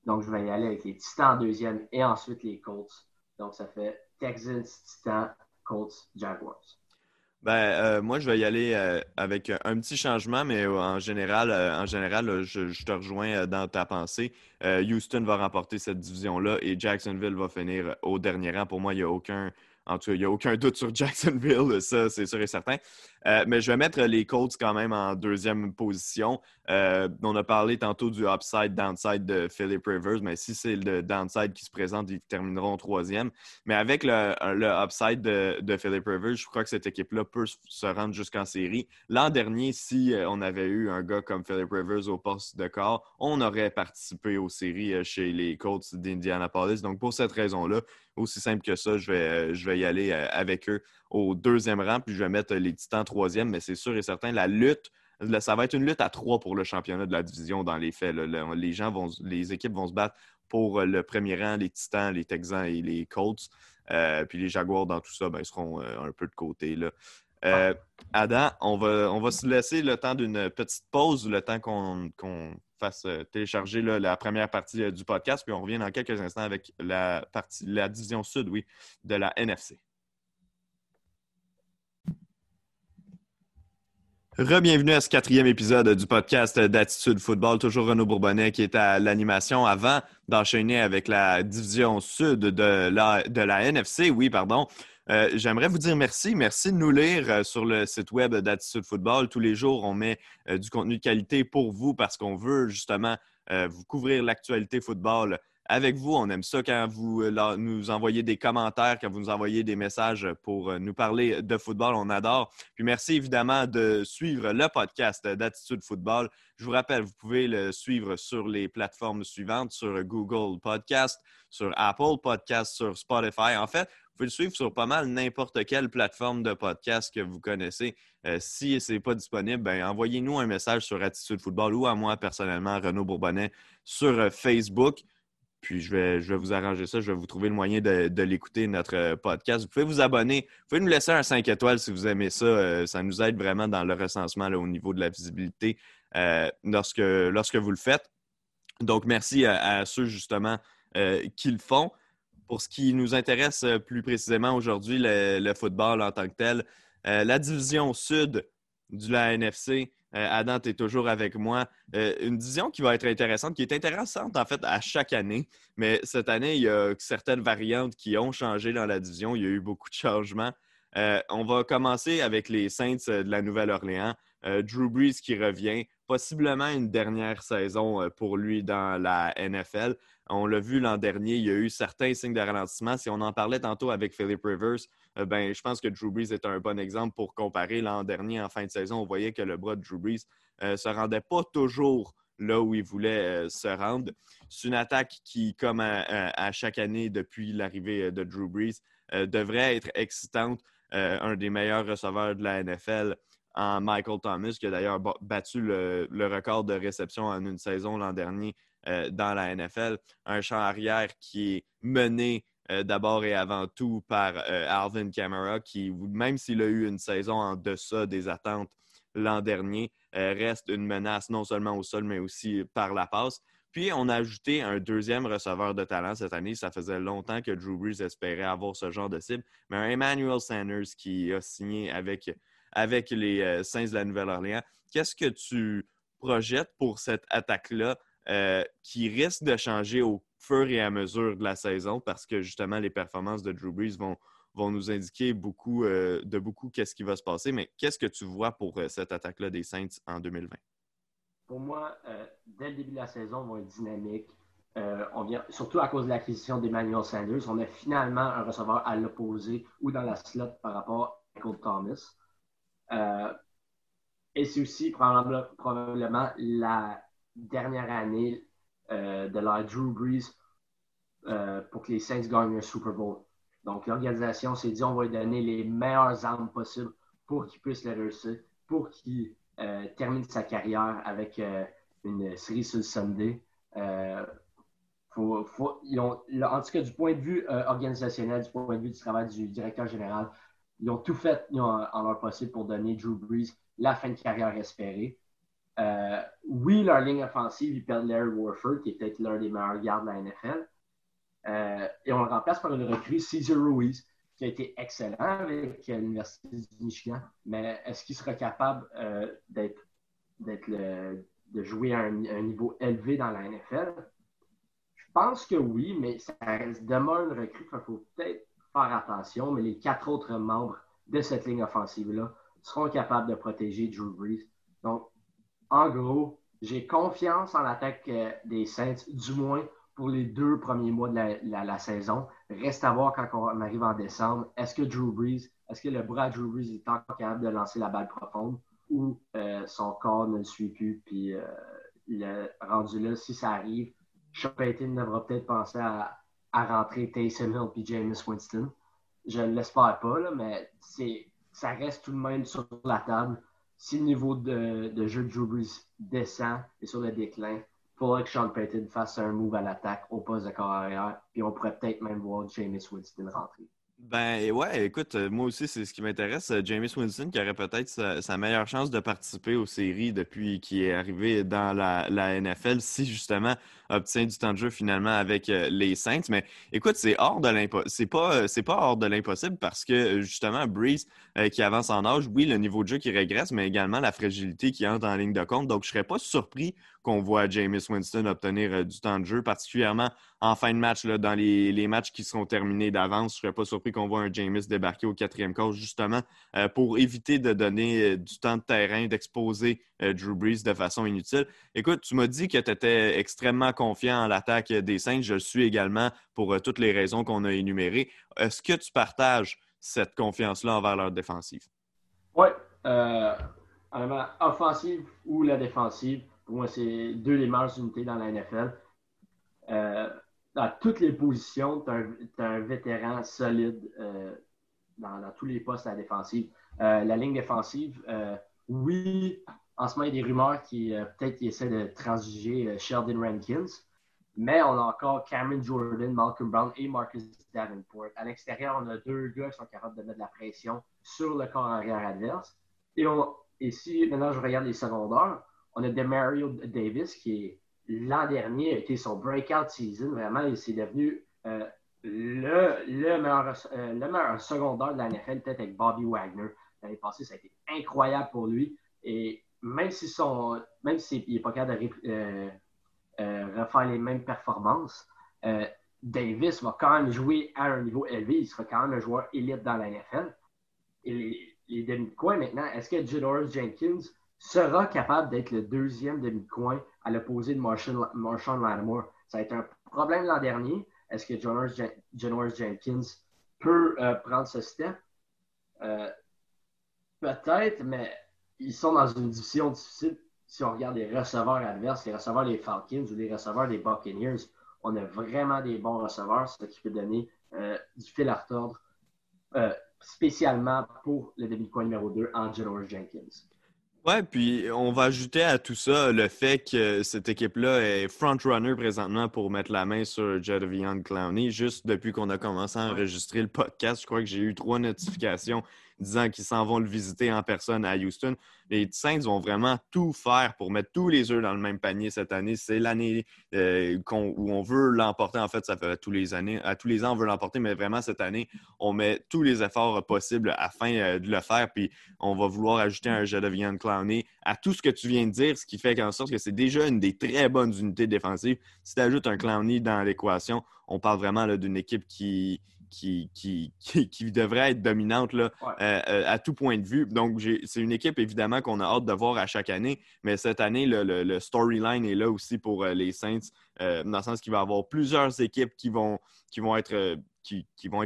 Donc, je vais y aller avec les Titans en deuxième et ensuite les Colts. Donc, ça fait Texans, Titans, Colts, Jaguars. Moi, je vais y aller avec un petit changement, mais en général, je te rejoins dans ta pensée. Houston va remporter cette division-là et Jacksonville va finir au dernier rang. Pour moi, il n'y a aucun doute sur Jacksonville, ça, c'est sûr et certain. Mais je vais mettre les Colts quand même en deuxième position. On a parlé tantôt du upside, downside de Philip Rivers, mais si c'est le downside qui se présente, ils termineront troisième. Mais avec le upside de Philip Rivers, je crois que cette équipe-là peut se rendre jusqu'en série. L'an dernier, si on avait eu un gars comme Philip Rivers au poste de corps, on aurait participé aux séries chez les Colts d'Indianapolis. Donc, pour cette raison-là, aussi simple que ça, je vais y aller avec eux au deuxième rang, puis je vais mettre les Titans en troisième, mais c'est sûr et certain, la lutte, ça va être une lutte à trois pour le championnat de la division dans les faits. Là. Les équipes vont se battre pour le premier rang, les Titans, les Texans et les Colts, puis les Jaguars dans tout ça, ben, ils seront un peu de côté, là. Adam, on va se laisser le temps d'une petite pause, le temps qu'on fasse télécharger là, la première partie du podcast, puis on revient dans quelques instants avec la division sud, oui, de la NFC. Re-bienvenue à ce quatrième épisode du podcast d'Attitude Football. Toujours Renaud Bourbonnet qui est à l'animation avant d'enchaîner avec la division sud de la NFC. Oui, pardon. J'aimerais vous dire merci. Merci de nous lire sur le site web d'Attitude Football. Tous les jours, on met du contenu de qualité pour vous parce qu'on veut justement vous couvrir l'actualité football avec vous. On aime ça quand vous nous envoyez des commentaires, quand vous nous envoyez des messages pour nous parler de football. On adore. Puis merci évidemment de suivre le podcast d'Attitude Football. Je vous rappelle, vous pouvez le suivre sur les plateformes suivantes, sur Google Podcast, sur Apple Podcast, sur Spotify. En fait, vous pouvez le suivre sur pas mal n'importe quelle plateforme de podcast que vous connaissez. Si ce n'est pas disponible, bien, envoyez-nous un message sur Attitude Football ou à moi personnellement, Renaud Bourbonnet, sur Facebook. Puis je vais vous arranger ça. Je vais vous trouver le moyen de l'écouter, notre podcast. Vous pouvez vous abonner. Vous pouvez nous laisser un 5 étoiles si vous aimez ça. Ça nous aide vraiment dans le recensement là, au niveau de la visibilité lorsque vous le faites. Donc, merci à ceux justement qui le font. Pour ce qui nous intéresse plus précisément aujourd'hui, le football en tant que tel, la division sud de la NFC, Adam, tu es toujours avec moi. Une division qui va être intéressante, qui est intéressante en fait à chaque année, mais cette année, il y a certaines variantes qui ont changé dans la division. Il y a eu beaucoup de changements. On va commencer avec les Saints de la Nouvelle-Orléans. Drew Brees qui revient, possiblement une dernière saison pour lui dans la NFL. On l'a vu l'an dernier, il y a eu certains signes de ralentissement. Si on en parlait tantôt avec Philip Rivers, je pense que Drew Brees est un bon exemple pour comparer. L'an dernier, en fin de saison, on voyait que le bras de Drew Brees se rendait pas toujours là où il voulait se rendre. C'est une attaque qui, comme à chaque année depuis l'arrivée de Drew Brees, devrait être excitante. Un des meilleurs receveurs de la NFL en Michael Thomas, qui a d'ailleurs battu le record de réception en une saison l'an dernier dans la NFL. Un champ arrière qui est mené d'abord et avant tout par Alvin Kamara, qui, même s'il a eu une saison en deçà des attentes l'an dernier, reste une menace non seulement au sol, mais aussi par la passe. Puis, on a ajouté un deuxième receveur de talent cette année. Ça faisait longtemps que Drew Brees espérait avoir ce genre de cible. Mais un Emmanuel Sanders qui a signé avec les Saints de la Nouvelle-Orléans. Qu'est-ce que tu projettes pour cette attaque-là qui risque de changer au fur et à mesure de la saison? Parce que, justement, les performances de Drew Brees vont nous indiquer beaucoup qu'est-ce qui va se passer. Mais qu'est-ce que tu vois pour cette attaque-là des Saints en 2020? Pour moi, dès le début de la saison, on va être dynamique. Surtout à cause de l'acquisition d'Emmanuel Sanders, on a finalement un receveur à l'opposé ou dans la slot par rapport à Michael Thomas. Et c'est aussi probablement la dernière année de leur Drew Brees pour que les Saints gagnent un Super Bowl. Donc, l'organisation s'est dit on va lui donner les meilleures armes possibles pour qu'il puisse le réussir, pour qu'il termine sa carrière avec une série sur le Sunday. En tout cas, du point de vue organisationnel, du point de vue du travail du directeur général, ils ont tout fait en leur possible pour donner Drew Brees la fin de carrière espérée. Oui, leur ligne offensive, ils perdent Larry Warford, qui est peut-être l'un des meilleurs gardes de la NFL. Et on le remplace par une recrue, Cesar Ruiz, qui a été excellent avec l'Université du Michigan, mais est-ce qu'il sera capable de jouer à un niveau élevé dans la NFL? Je pense que oui, mais ça demeure une recrue, il faut peut-être faire attention, mais les quatre autres membres de cette ligne offensive-là seront capables de protéger Drew Brees. Donc, en gros, j'ai confiance en l'attaque des Saints, du moins pour les deux premiers mois de la saison. Reste à voir quand on arrive en décembre. Est-ce que le bras de Drew Brees est encore capable de lancer la balle profonde ou son corps ne le suit plus? Puis le rendu là, si ça arrive, Sean Payton devra peut-être penser à rentrer Taysom Hill puis Jameis Winston. Je ne l'espère pas, là, mais ça reste tout de même sur la table. Si le niveau de jeu de Drew Brees descend et sur le déclin, il faudrait que Sean Payton fasse un move à l'attaque au poste de corps arrière, puis on pourrait peut-être même voir Jameis Winston rentrer. Ben ouais, écoute, moi aussi, c'est ce qui m'intéresse. Jameis Winston qui aurait peut-être sa meilleure chance de participer aux séries depuis qu'il est arrivé dans la NFL, si justement obtient du temps de jeu finalement avec les Saints. Mais écoute, c'est pas hors de l'impossible parce que justement, Brees qui avance en âge, oui, le niveau de jeu qui régresse, mais également la fragilité qui entre en ligne de compte. Donc, je serais pas surpris qu'on voit Jameis Winston obtenir du temps de jeu, particulièrement en fin de match, là, dans les matchs qui seront terminés d'avance. Je ne serais pas surpris qu'on voit un Jameis débarquer au quatrième quart, justement, pour éviter de donner du temps de terrain, d'exposer Drew Brees de façon inutile. Écoute, tu m'as dit que tu étais extrêmement confiant en l'attaque des Saints. Je le suis également pour toutes les raisons qu'on a énumérées. Est-ce que tu partages cette confiance-là envers leur défensive? Oui. Offensive ou la défensive, pour moi, c'est deux des meilleures unités dans la NFL. Dans toutes les positions, tu as un vétéran solide dans tous les postes à la défensive. La ligne défensive, oui, en ce moment, il y a des rumeurs qui essaient de transiger Sheldon Rankins, mais on a encore Cameron Jordan, Malcolm Brown et Marcus Davenport. À l'extérieur, on a deux gars qui sont capables de mettre de la pression sur le corps arrière adverse. Et si maintenant je regarde les secondaires, on a Demario Davis qui, l'an dernier, a été son breakout season. Vraiment, il s'est devenu le meilleur secondaire de la NFL, peut-être avec Bobby Wagner. L'année passée, ça a été incroyable pour lui. Et même s'il n'est pas capable de refaire les mêmes performances, Davis va quand même jouer à un niveau élevé. Il sera quand même un joueur élite dans la NFL. les demi-coins maintenant, est-ce que Janoris Jenkins sera capable d'être le deuxième demi-coin à l'opposé de Marshawn Lattimore? Ça a été un problème l'an dernier. Est-ce que Janoris Jenkins peut prendre ce step? Peut-être, mais ils sont dans une division difficile. Si on regarde les receveurs adverses, les receveurs des Falcons ou les receveurs des Buccaneers, on a vraiment des bons receveurs, ce qui peut donner du fil à retordre, spécialement pour le début de coin numéro 2 en Janoris Jenkins. Oui, puis on va ajouter à tout ça le fait que cette équipe-là est front-runner présentement pour mettre la main sur Jadeveon Clowney. Juste depuis qu'on a commencé à enregistrer le podcast, je crois que j'ai eu 3 notifications disant qu'ils s'en vont le visiter en personne à Houston. Les Saints vont vraiment tout faire pour mettre tous les œufs dans le même panier cette année. C'est l'année où on veut l'emporter. En fait, ça fait tous les ans, on veut l'emporter, mais vraiment cette année, on met tous les efforts possibles afin de le faire. Puis on va vouloir ajouter un Jadeveon Clowney à tout ce que tu viens de dire, ce qui fait en sorte que c'est déjà une des très bonnes unités défensives. Si tu ajoutes un Clowney dans l'équation, on parle vraiment là, d'une équipe qui devrait être dominante là, à tout point de vue. Donc, c'est une équipe, évidemment, qu'on a hâte de voir à chaque année, mais cette année, le storyline est là aussi pour les Saints, dans le sens qu'il va y avoir plusieurs équipes qui vont être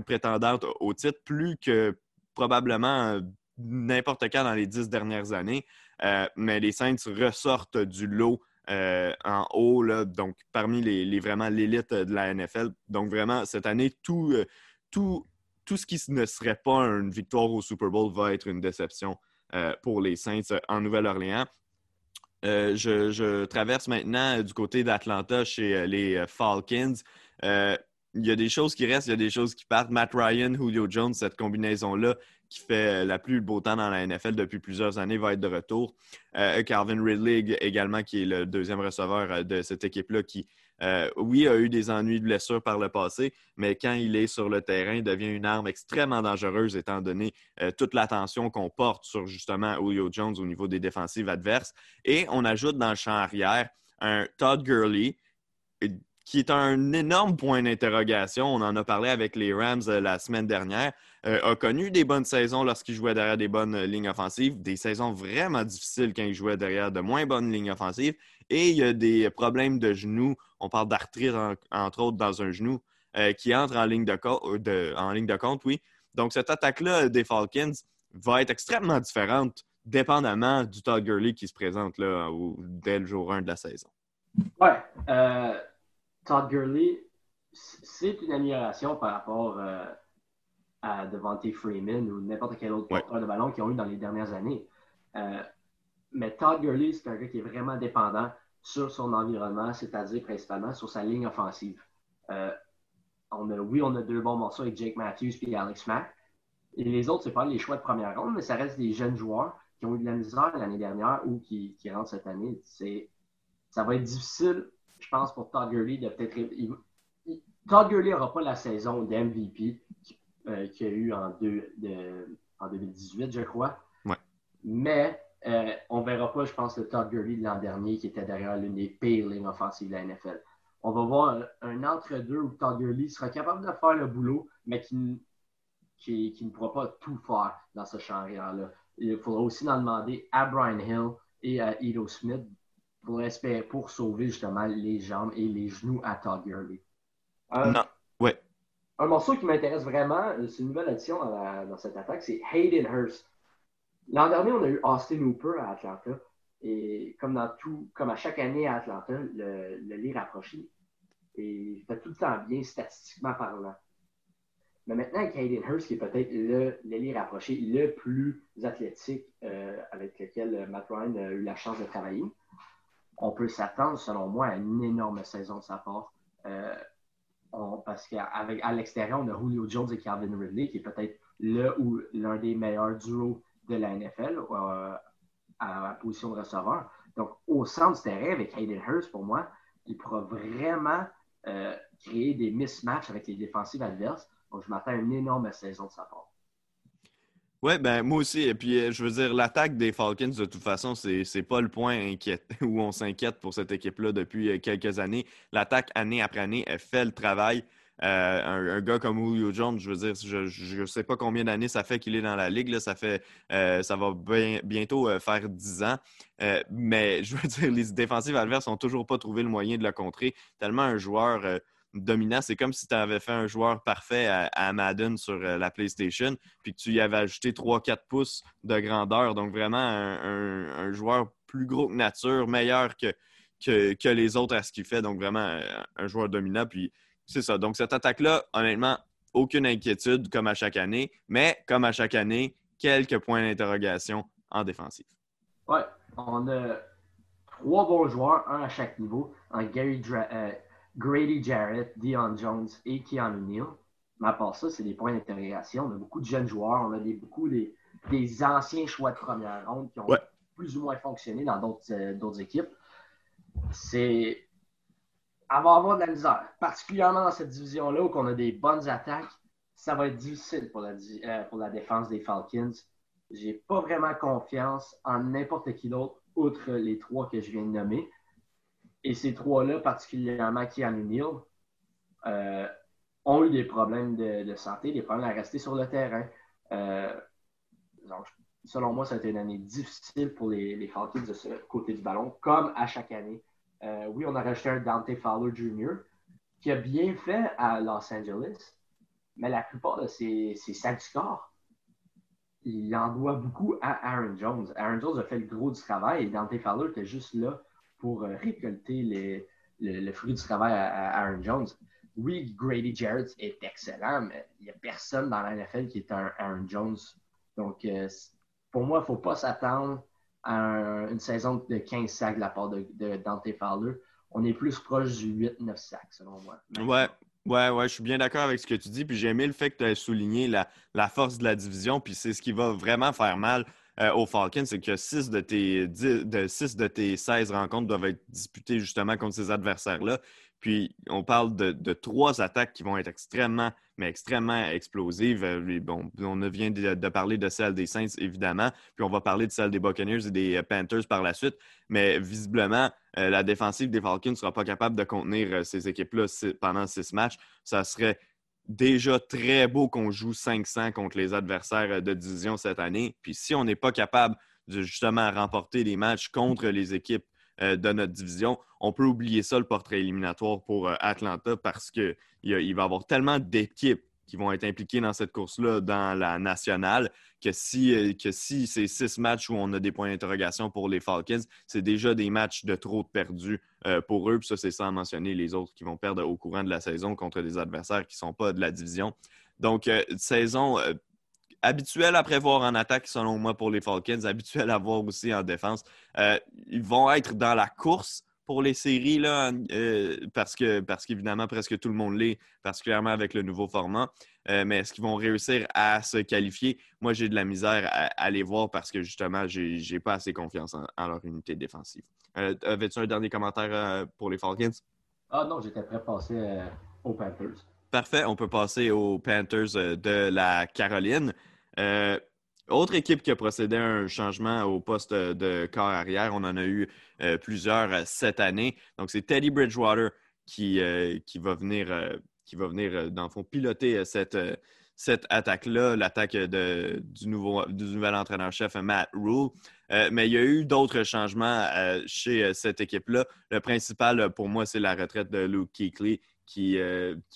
prétendantes au titre, plus que probablement... n'importe quand dans les 10 dernières années. Mais les Saints ressortent du lot en haut, là, donc parmi vraiment l'élite de la NFL. Donc vraiment, cette année, tout ce qui ne serait pas une victoire au Super Bowl va être une déception pour les Saints en Nouvelle-Orléans. Je traverse maintenant du côté d'Atlanta chez les Falcons. Il y a des choses qui restent, il y a des choses qui partent. Matt Ryan, Julio Jones, cette combinaison-là, qui fait la plus beau temps dans la NFL depuis plusieurs années, va être de retour. Calvin Ridley également, qui est le deuxième receveur de cette équipe-là, qui, a eu des ennuis de blessures par le passé, mais quand il est sur le terrain, il devient une arme extrêmement dangereuse, étant donné toute l'attention qu'on porte sur, justement, Julio Jones au niveau des défensives adverses. Et on ajoute dans le champ arrière un Todd Gurley, qui est un énorme point d'interrogation. On en a parlé avec les Rams la semaine dernière. A connu des bonnes saisons lorsqu'il jouait derrière des bonnes lignes offensives, des saisons vraiment difficiles quand il jouait derrière de moins bonnes lignes offensives. Et il y a des problèmes de genoux. On parle d'arthrite, entre autres, dans un genou qui entre en ligne de compte. Oui. Donc, cette attaque-là des Falcons va être extrêmement différente dépendamment du Todd Gurley qui se présente là, dès le jour 1 de la saison. Ouais. Todd Gurley, c'est une amélioration par rapport à Devontae Freeman ou n'importe quel autre porteur de ballon qu'ils ont eu dans les dernières années. Mais Todd Gurley, c'est un gars qui est vraiment dépendant sur son environnement, c'est-à-dire principalement sur sa ligne offensive. On a 2 bons morceaux avec Jake Matthews et Alex Mack. Et les autres, c'est pas les choix de première ronde, mais ça reste des jeunes joueurs qui ont eu de la misère l'année dernière ou qui rentrent cette année. Ça va être difficile, je pense, pour Todd Gurley de peut-être... Todd Gurley n'aura pas la saison d'MVP qu'il y a eu en 2018, je crois. Ouais. Mais on ne verra pas, je pense, le Todd Gurley de l'an dernier qui était derrière l'une des pires lignes offensives de la NFL. On va voir un entre-deux où Todd Gurley sera capable de faire le boulot, mais qui ne pourra pas tout faire dans ce champ arrière-là. Il faudra aussi en demander à Brian Hill et à Edo Smith pour sauver justement les jambes et les genoux à Todd Gurley. Un morceau qui m'intéresse vraiment, c'est une nouvelle addition dans cette attaque, c'est Hayden Hurst. L'an dernier, on a eu Austin Hooper à Atlanta. Et comme à chaque année à Atlanta, le lit rapproché. Et il fait tout le temps bien statistiquement parlant. Mais maintenant, avec Hayden Hurst, qui est peut-être le lit rapproché le plus athlétique avec lequel Matt Ryan a eu la chance de travailler, on peut s'attendre, selon moi, à une énorme saison de sa part. Parce qu'à l'extérieur, on a Julio Jones et Calvin Ridley, qui est peut-être l'un des meilleurs duos de la NFL à la position de receveur. Donc, au centre du terrain, avec Hayden Hurst, pour moi, il pourra vraiment créer des mismatchs avec les défensives adverses. Donc, je m'attends à une énorme saison de sa part. Oui, ben moi aussi. Et puis, je veux dire, l'attaque des Falcons, de toute façon, c'est pas le point où on s'inquiète pour cette équipe-là depuis quelques années. L'attaque, année après année, elle fait le travail. Un gars comme Julio Jones, je veux dire, je ne sais pas combien d'années ça fait qu'il est dans la ligue. Là, ça va bientôt faire 10 ans. Mais je veux dire, les défensives adverses n'ont toujours pas trouvé le moyen de le contrer. Tellement un joueur dominant, c'est comme si tu avais fait un joueur parfait à Madden sur la PlayStation, puis que tu y avais ajouté 3-4 pouces de grandeur. Donc vraiment un joueur plus gros que nature, meilleur que les autres à ce qu'il fait. Donc vraiment un joueur dominant. Puis c'est ça. Donc cette attaque-là, honnêtement, aucune inquiétude comme à chaque année. Mais comme à chaque année, quelques points d'interrogation en défensive. Ouais, on a 3 bons joueurs, un à chaque niveau. Un Grady Jarrett, Deion Jones et Keanu Neal. Mais à part ça, c'est des points d'interrogation. On a beaucoup de jeunes joueurs. On a beaucoup des anciens choix de première ronde qui ont plus ou moins fonctionné dans d'autres équipes. C'est avoir de la misère. Particulièrement dans cette division-là où on a des bonnes attaques, ça va être difficile pour la défense des Falcons. J'ai pas vraiment confiance en n'importe qui d'autre, outre les 3 que je viens de nommer. Et ces 3-là, particulièrement Keanu Neal, ont eu des problèmes de santé, des problèmes à rester sur le terrain. Donc, selon moi, ça a été une année difficile pour les Falcons de ce côté du ballon, comme à chaque année. Oui, on a rajouté un Dante Fowler Jr. qui a bien fait à Los Angeles, mais la plupart de ses sacs du score, il en doit beaucoup à Aaron Jones. Aaron Jones a fait le gros du travail et Dante Fowler était juste là pour récolter le fruit du travail à Aaron Jones. Oui, Grady Jarrett est excellent, mais il n'y a personne dans la NFL qui est un Aaron Jones. Donc, pour moi, il ne faut pas s'attendre à une saison de 15 sacs de la part de Dante Fowler. On est plus proche du 8-9 sacs, selon moi. Ouais, je suis bien d'accord avec ce que tu dis. Puis j'ai aimé le fait que tu aies souligné la force de la division. Puis c'est ce qui va vraiment faire mal aux Falcons, c'est que 6 de tes 16 rencontres doivent être disputées justement contre ces adversaires-là. Puis on parle de 3 attaques qui vont être extrêmement explosives. Bon, on vient de parler de celle des Saints, évidemment. Puis on va parler de celle des Buccaneers et des Panthers par la suite. Mais visiblement, la défensive des Falcons ne sera pas capable de contenir ces équipes-là pendant 6 matchs. Ça serait déjà très beau qu'on joue 500 contre les adversaires de division cette année. Puis si on n'est pas capable de justement remporter les matchs contre les équipes de notre division, on peut oublier ça, le portrait éliminatoire pour Atlanta, parce qu'il va y avoir tellement d'équipes qui vont être impliquées dans cette course-là dans la nationale que si c'est 6 matchs où on a des points d'interrogation pour les Falcons, c'est déjà des matchs de trop de perdus pour eux. Puis ça, c'est sans mentionner les autres qui vont perdre au courant de la saison contre des adversaires qui ne sont pas de la division. Donc, saison habituel à prévoir en attaque, selon moi, pour les Falcons. Habituel à voir aussi en défense. Ils vont être dans la course pour les séries, là, parce qu'évidemment, presque tout le monde l'est, particulièrement avec le nouveau format. Mais est-ce qu'ils vont réussir à se qualifier? Moi, j'ai de la misère à les voir parce que, justement, j'ai pas assez confiance en leur unité défensive. Avais-tu un dernier commentaire pour les Falcons? Ah non, j'étais prêt à passer aux Panthers. Parfait, on peut passer aux Panthers de la Caroline. Autre équipe qui a procédé à un changement au poste de corps arrière, on en a eu plusieurs cette année. Donc, c'est Teddy Bridgewater qui va venir dans le fond, piloter cette attaque-là, l'attaque du nouvel entraîneur-chef Matt Rule. Mais il y a eu d'autres changements chez cette équipe-là. Le principal, pour moi, c'est la retraite de Luke Kuechly, qui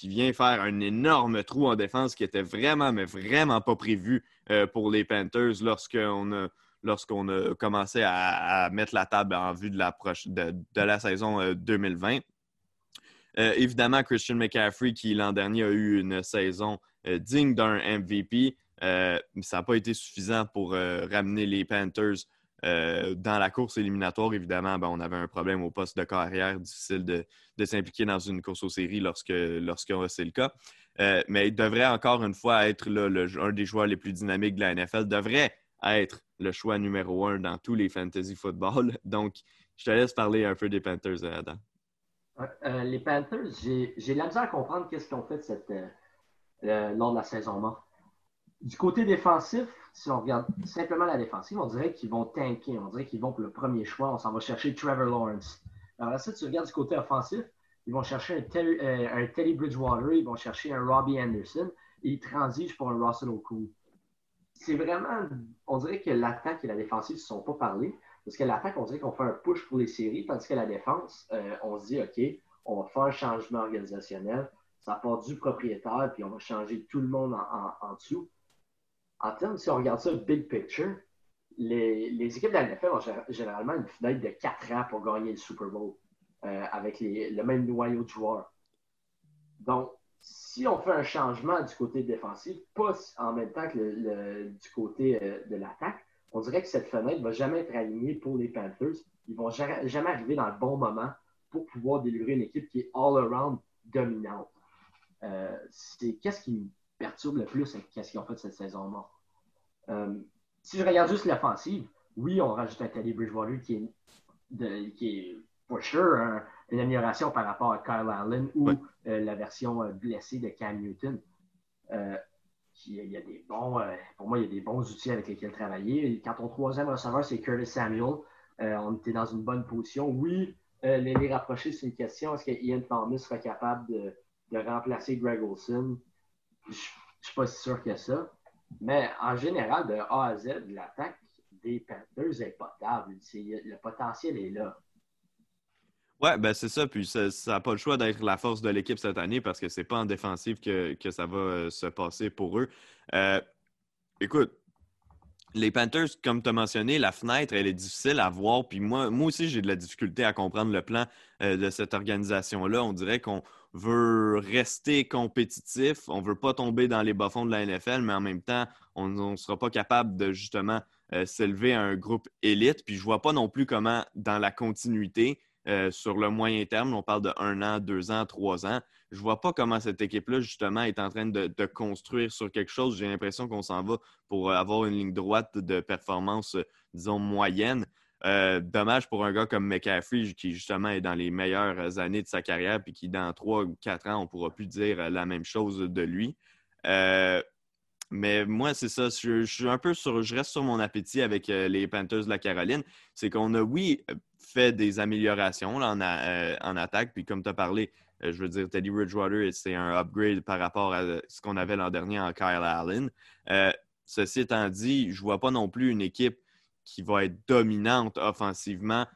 vient faire un énorme trou en défense qui était vraiment, mais vraiment pas prévu pour les Panthers lorsqu'on a commencé à mettre la table en vue de la saison 2020. Évidemment, Christian McCaffrey, qui l'an dernier a eu une saison digne d'un MVP, ça n'a pas été suffisant pour ramener les Panthers dans la course éliminatoire, évidemment, on avait un problème au poste de carrière, difficile de s'impliquer dans une course aux séries lorsque c'est le cas. Mais il devrait encore une fois être un des joueurs les plus dynamiques de la NFL, devrait être le choix numéro 1 dans tous les fantasy football. Donc, je te laisse parler un peu des Panthers, Adam. Les Panthers, j'ai la misère à comprendre qu'est-ce qu'ils ont fait lors de la saison morte. Du côté défensif, si on regarde simplement la défensive, on dirait qu'ils vont tanker. On dirait qu'ils vont pour le premier choix. On s'en va chercher Trevor Lawrence. Alors là, si tu regardes du côté offensif, Ils vont chercher un Teddy Bridgewater, ils vont chercher un Robbie Anderson et ils transigent pour un Russell Okung. C'est vraiment, on dirait que l'attaque et la défensive ne se sont pas parlé, parce que l'attaque, on dirait qu'on fait un push pour les séries, tandis que la défense, on se dit, OK, on va faire un changement organisationnel, ça part du propriétaire, puis on va changer tout le monde en dessous. En termes, si on regarde ça, big picture, les équipes de la NFL ont généralement une fenêtre de 4 ans pour gagner le Super Bowl avec le même noyau de joueurs. Donc, si on fait un changement du côté défensif, pas en même temps que du côté de l'attaque, on dirait que cette fenêtre ne va jamais être alignée pour les Panthers. Ils ne vont jamais arriver dans le bon moment pour pouvoir délivrer une équipe qui est all-around dominante. C'est qu'est-ce qui me perturbe le plus avec qu'est-ce qu'ils ont fait cette saison là. Si je regarde juste l'offensive, oui, on rajoute un Teddy Bridgewater qui est for sure une amélioration par rapport à Kyle Allen ou la version blessée de Cam Newton. Pour moi, il y a des bons outils avec lesquels travailler. Quand ton troisième receveur, c'est Curtis Samuel, on était dans une bonne position. Oui, les rapprocher, c'est une question. Est-ce que Ian Thomas sera capable de remplacer Greg Olsen? Je ne suis pas si sûr que ça. Mais en général, de A à Z, l'attaque des Panthers est potable. Le potentiel est là. Oui, ben c'est ça. Puis ça n'a pas le choix d'être la force de l'équipe cette année parce que c'est pas en défensive que ça va se passer pour eux. Écoute, les Panthers, comme tu as mentionné, la fenêtre, elle est difficile à voir. Puis moi aussi, j'ai de la difficulté à comprendre le plan de cette organisation-là. On dirait qu'on veut rester compétitif. On ne veut pas tomber dans les bas-fonds de la NFL, mais en même temps, on ne sera pas capable de justement s'élever à un groupe élite. Puis je ne vois pas non plus comment, dans la continuité, sur le moyen terme, on parle de 1 an, 2 ans, 3 ans. Je ne vois pas comment cette équipe-là, justement, est en train de construire sur quelque chose. J'ai l'impression qu'on s'en va pour avoir une ligne droite de performance, disons, moyenne. Dommage pour un gars comme McCaffrey, qui, justement, est dans les meilleures années de sa carrière puis qui, dans 3 ou 4 ans, on ne pourra plus dire la même chose de lui. Mais moi, c'est ça. Je suis un peu je reste sur mon appétit avec les Panthers de la Caroline. C'est qu'on a, oui, fait des améliorations là, en attaque. Puis comme tu as parlé, je veux dire, Teddy Bridgewater, c'est un upgrade par rapport à ce qu'on avait l'an dernier en Kyle Allen. Ceci étant dit, je ne vois pas non plus une équipe qui va être dominante offensivement,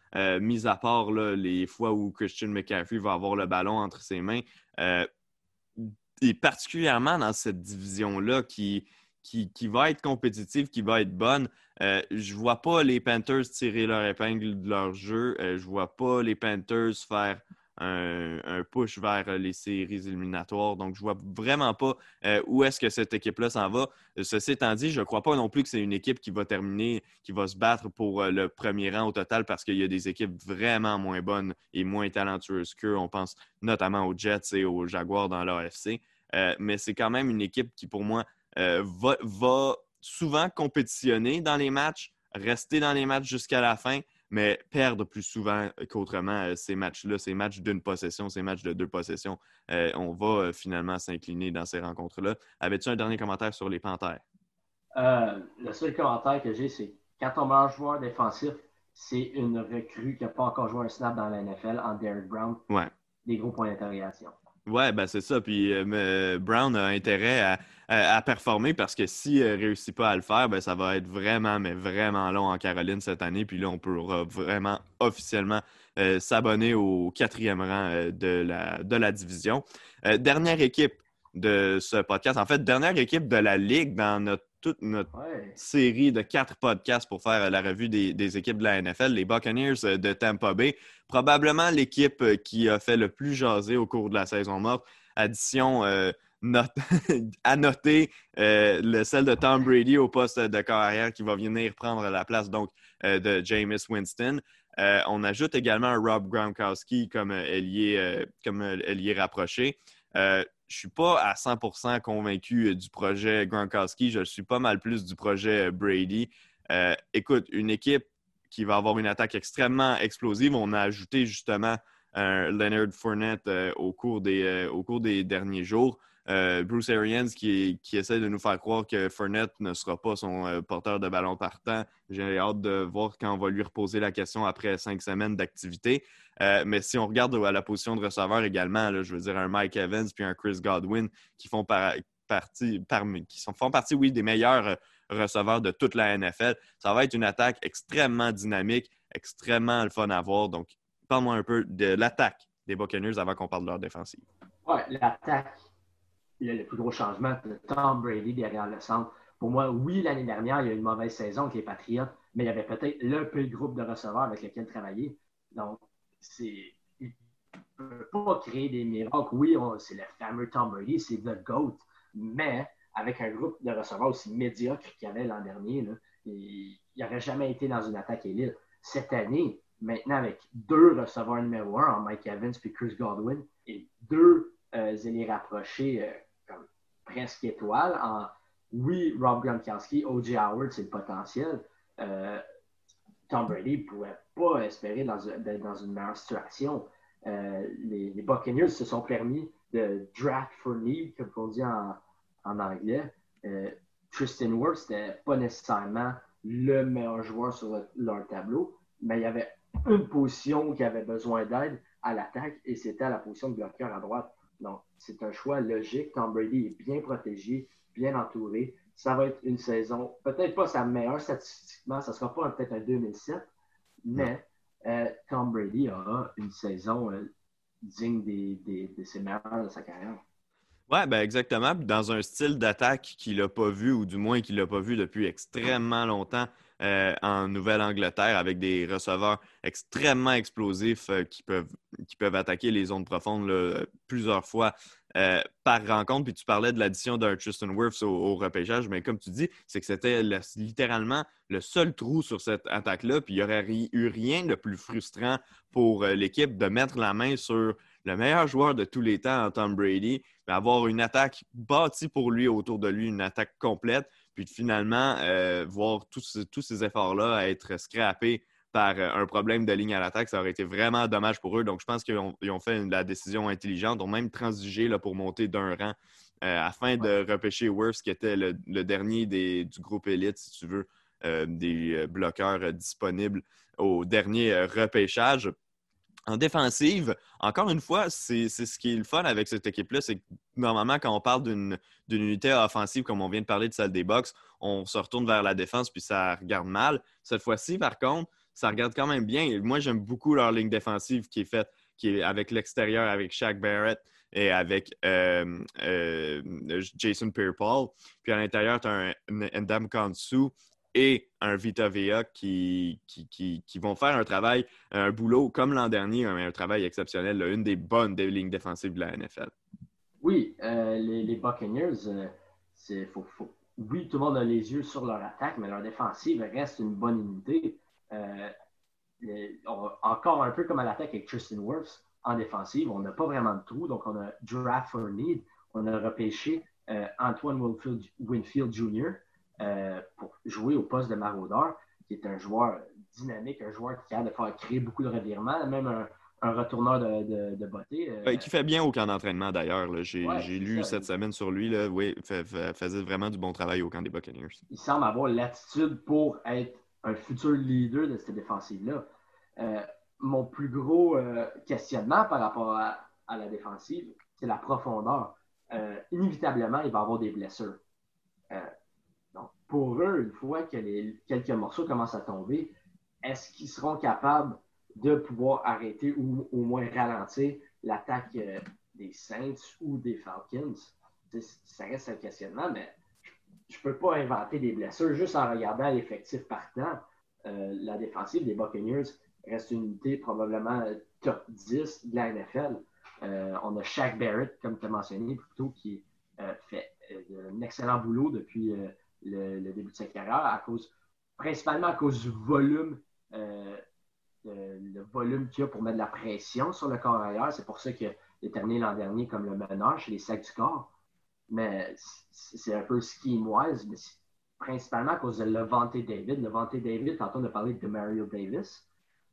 mis à part là, les fois où Christian McCaffrey va avoir le ballon entre ses mains. Et particulièrement dans cette division-là qui va être compétitive, qui va être bonne, je ne vois pas les Panthers tirer leur épingle de leur jeu. Je ne vois pas les Panthers faire un push vers les séries éliminatoires. Donc, je ne vois vraiment pas où est-ce que cette équipe-là s'en va. Ceci étant dit, je ne crois pas non plus que c'est une équipe qui va terminer, qui va se battre pour le premier rang au total parce qu'il y a des équipes vraiment moins bonnes et moins talentueuses qu'eux. On pense notamment aux Jets et aux Jaguars dans l'AFC. Mais c'est quand même une équipe qui, pour moi, va souvent compétitionner dans les matchs, rester dans les matchs jusqu'à la fin, mais perdre plus souvent qu'autrement ces matchs-là, ces matchs d'une possession, ces matchs de 2 possessions. On va finalement s'incliner dans ces rencontres-là. Avais-tu un dernier commentaire sur les Panthères? Le seul commentaire que j'ai, c'est quand on mange joueur défensif, c'est une recrue qui n'a pas encore joué un snap dans la NFL en Derrick Brown. Ouais. Des gros points d'interrogation. Oui, ben c'est ça. Puis Brown a intérêt à performer parce que s'il ne réussit pas à le faire, ben ça va être vraiment, mais vraiment long en Caroline cette année. Puis là, on pourra vraiment officiellement s'abonner au 4e rang de la division. Dernière équipe de ce podcast. En fait, dernière équipe de la Ligue dans toute notre série de 4 podcasts pour faire la revue des équipes de la NFL, les Buccaneers de Tampa Bay. Probablement l'équipe qui a fait le plus jaser au cours de la saison morte. Addition à noter, celle de Tom Brady au poste de carrière qui va venir prendre la place donc de Jameis Winston. On ajoute également un Rob Gronkowski comme ailier rapproché. Je ne suis pas à 100% convaincu du projet Gronkowski. Je suis pas mal plus du projet Brady. Écoute, une équipe qui va avoir une attaque extrêmement explosive. On a ajouté justement Leonard Fournette au cours des derniers jours. Bruce Arians qui essaie de nous faire croire que Fournette ne sera pas son porteur de ballon partant. J'ai hâte de voir quand on va lui reposer la question après 5 semaines d'activité. Mais si on regarde à la position de receveur également, là, je veux dire un Mike Evans puis un Chris Godwin qui font partie, oui, des meilleurs receveurs de toute la NFL. Ça va être une attaque extrêmement dynamique, extrêmement le fun à voir. Donc, parle-moi un peu de l'attaque des Buccaneers avant qu'on parle de leur défensive. Oui, l'attaque. Le plus gros changement, c'est Tom Brady derrière le centre. Pour moi, oui, l'année dernière, il y a eu une mauvaise saison avec les Patriots, mais il y avait peut-être le plus groupe de receveurs avec lequel travailler. Donc, il ne peut pas créer des miracles. Oui, c'est le fameux Tom Brady, c'est The GOAT, mais avec un groupe de receveurs aussi médiocre qu'il y avait l'an dernier, là, il n'aurait jamais été dans une attaque élite. Cette année, maintenant, avec 2 receveurs numéro 1, Mike Evans et Chris Godwin, et 2 ailiers rapprochés presque étoile. Oui, Rob Gronkowski, O.J. Howard, c'est le potentiel. Tom Brady ne pouvait pas espérer d'être dans une meilleure situation. Les Buccaneers se sont permis de draft for need, comme on dit en anglais. Tristan Wirfs, ce n'était pas nécessairement le meilleur joueur sur leur tableau, mais il y avait une position qui avait besoin d'aide à l'attaque et c'était à la position de bloqueur à droite. Donc, c'est un choix logique. Tom Brady est bien protégé, bien entouré. Ça va être une saison, peut-être pas sa meilleure statistiquement, ça ne sera pas peut-être un 2007, mais Tom Brady aura une saison digne de ses meilleurs de sa carrière. Oui, ben exactement. Dans un style d'attaque qu'il n'a pas vu, ou du moins qu'il n'a pas vu depuis extrêmement longtemps en Nouvelle-Angleterre, avec des receveurs extrêmement explosifs qui peuvent attaquer les zones profondes là, plusieurs fois par rencontre. Puis tu parlais de l'addition d'un Tristan Wirfs au repêchage, mais comme tu dis, c'est que c'était littéralement le seul trou sur cette attaque-là. Puis il n'y aurait eu rien de plus frustrant pour l'équipe de mettre la main sur le meilleur joueur de tous les temps, Tom Brady, mais avoir une attaque bâtie pour lui, autour de lui, une attaque complète, puis de finalement voir tous ces efforts-là être scrappés par un problème de ligne à l'attaque, ça aurait été vraiment dommage pour eux. Donc, je pense qu'ils ont fait la décision intelligente, ont même transigé là, pour monter d'un rang afin de repêcher Wirfs, qui était le dernier du groupe élite, si tu veux, des bloqueurs disponibles au dernier repêchage. En défensive, encore une fois, c'est ce qui est le fun avec cette équipe-là, c'est que normalement, quand on parle d'une unité offensive, comme on vient de parler de celle des Bucs, on se retourne vers la défense puis ça regarde mal. Cette fois-ci, par contre, ça regarde quand même bien. Et moi, j'aime beaucoup leur ligne défensive qui est avec l'extérieur, avec Shaq Barrett et avec Jason Pierre-Paul. Puis à l'intérieur, tu as un Ndamukong Suh et un Vita Vea qui vont faire un boulot comme l'an dernier, un travail exceptionnel, là, une des bonnes des lignes défensives de la NFL. Oui, les Buccaneers, oui, tout le monde a les yeux sur leur attaque, mais leur défensive reste une bonne unité. Encore un peu comme à l'attaque avec Tristan Wirfs, en défensive, on n'a pas vraiment de trou, donc on a draft for need, on a repêché Antoine Winfield Jr., pour jouer au poste de maraudeur, qui est un joueur dynamique, un joueur qui a de faire créer beaucoup de revirements, même un retourneur de beauté. Qui fait bien au camp d'entraînement, d'ailleurs. Là. J'ai lu cette semaine sur lui. Là, oui, faisait vraiment du bon travail au camp des Buccaneers. Il semble avoir l'attitude pour être un futur leader de cette défensive-là. Mon plus gros questionnement par rapport à la défensive, c'est la profondeur. Inévitablement, il va y avoir des blessures. Pour eux, une fois que quelques morceaux commencent à tomber, est-ce qu'ils seront capables de pouvoir arrêter ou au moins ralentir l'attaque des Saints ou des Falcons? Ça reste un questionnement, mais je ne peux pas inventer des blessures juste en regardant l'effectif partant. La défensive des Buccaneers reste une unité probablement top 10 de la NFL. On a Shaq Barrett, comme tu as mentionné plus tôt, qui fait un excellent boulot depuis le début de sa carrière, principalement à cause du volume, le volume qu'il y a pour mettre de la pression sur le corps arrière. C'est pour ça qu'il est terminé l'an dernier comme le meneur chez les sacs du corps. Mais c'est un peu scheme-wise, mais c'est principalement à cause de Levante David. Levante David, tantôt on a parlé de Demario Davis,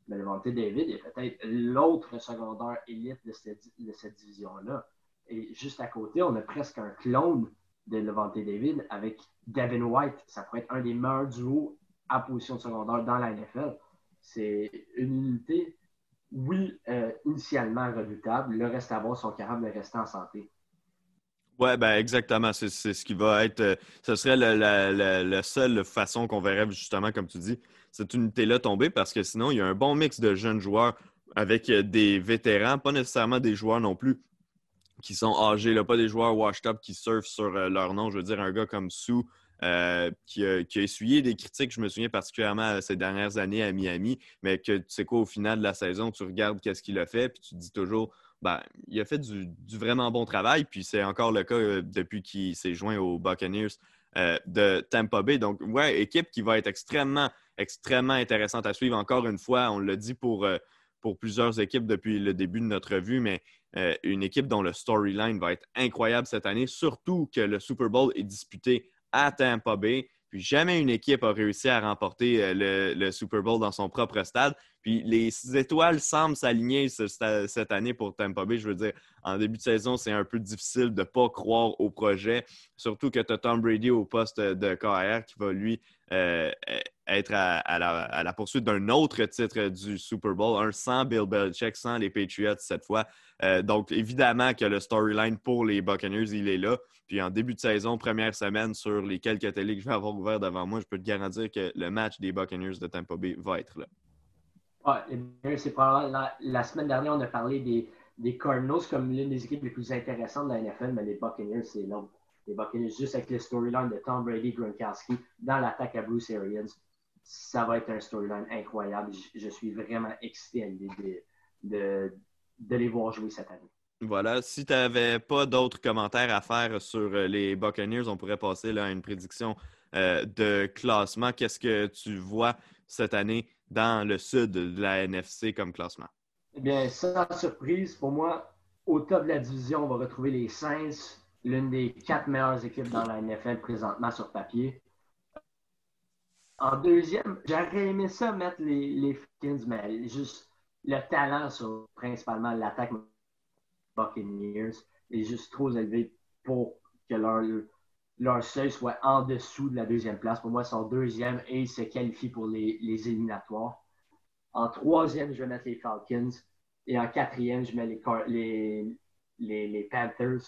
mais Levante David est peut-être l'autre secondaire élite de cette division-là. Et juste à côté, on a presque un clone de Levante David avec Devin White. Ça pourrait être un des meilleurs duos à position de secondaire dans la NFL. C'est une unité, oui, initialement redoutable. Le reste à voir, sont capables de rester en santé. Oui, ben exactement. C'est ce qui va être... ce serait la seule façon qu'on verrait, justement, comme tu dis, cette unité-là tomber, parce que sinon, il y a un bon mix de jeunes joueurs avec des vétérans, pas nécessairement des joueurs non plus qui sont âgés, là, pas des joueurs washed up qui surfent sur leur nom. Je veux dire, un gars comme Sue qui a essuyé des critiques, je me souviens particulièrement ces dernières années à Miami, mais que tu sais quoi, au final de la saison, tu regardes qu'est-ce qu'il a fait, puis tu te dis toujours, ben, il a fait du vraiment bon travail, puis c'est encore le cas depuis qu'il s'est joint aux Buccaneers de Tampa Bay. Donc, ouais, équipe qui va être extrêmement, extrêmement intéressante à suivre. Encore une fois, on l'a dit pour plusieurs équipes depuis le début de notre revue, mais une équipe dont le storyline va être incroyable cette année, surtout que le Super Bowl est disputé à Tampa Bay. Puis jamais une équipe a réussi à remporter le Super Bowl dans son propre stade. Puis les étoiles semblent s'aligner cette année pour Tampa Bay. Je veux dire, en début de saison, c'est un peu difficile de ne pas croire au projet, surtout que tu as Tom Brady au poste de carrière qui va, lui, être à la poursuite d'un autre titre du Super Bowl, un sans Bill Belichick, sans les Patriots cette fois. Donc, évidemment que le storyline pour les Buccaneers, il est là. Puis en début de saison, première semaine, sur les quelques télés que je vais avoir ouverts devant moi, je peux te garantir que le match des Buccaneers de Tampa Bay va être là. Ouais, c'est probablement la semaine dernière, on a parlé des Cardinals comme l'une des équipes les plus intéressantes de la NFL, mais les Buccaneers, c'est énorme. Les Buccaneers, juste avec le storyline de Tom Brady, Gronkowski, dans l'attaque à Bruce Arians, ça va être un storyline incroyable. Je suis vraiment excité à l'idée de les voir jouer cette année. Voilà. Si tu n'avais pas d'autres commentaires à faire sur les Buccaneers, on pourrait passer là, à une prédiction de classement. Qu'est-ce que tu vois cette année dans le sud de la NFC comme classement? Eh bien, sans surprise, pour moi, au top de la division, on va retrouver les Saints, l'une des 4 meilleures équipes dans la NFL présentement sur papier. En deuxième, j'aurais aimé ça mettre les Falcons, mais juste le talent sur principalement l'attaque Buccaneers est juste trop élevé pour que leur seuil soit en dessous de la deuxième place. Pour moi, ils sont deuxième et ils se qualifient pour les éliminatoires. En troisième, je vais mettre les Falcons. Et en quatrième, je mets les Panthers,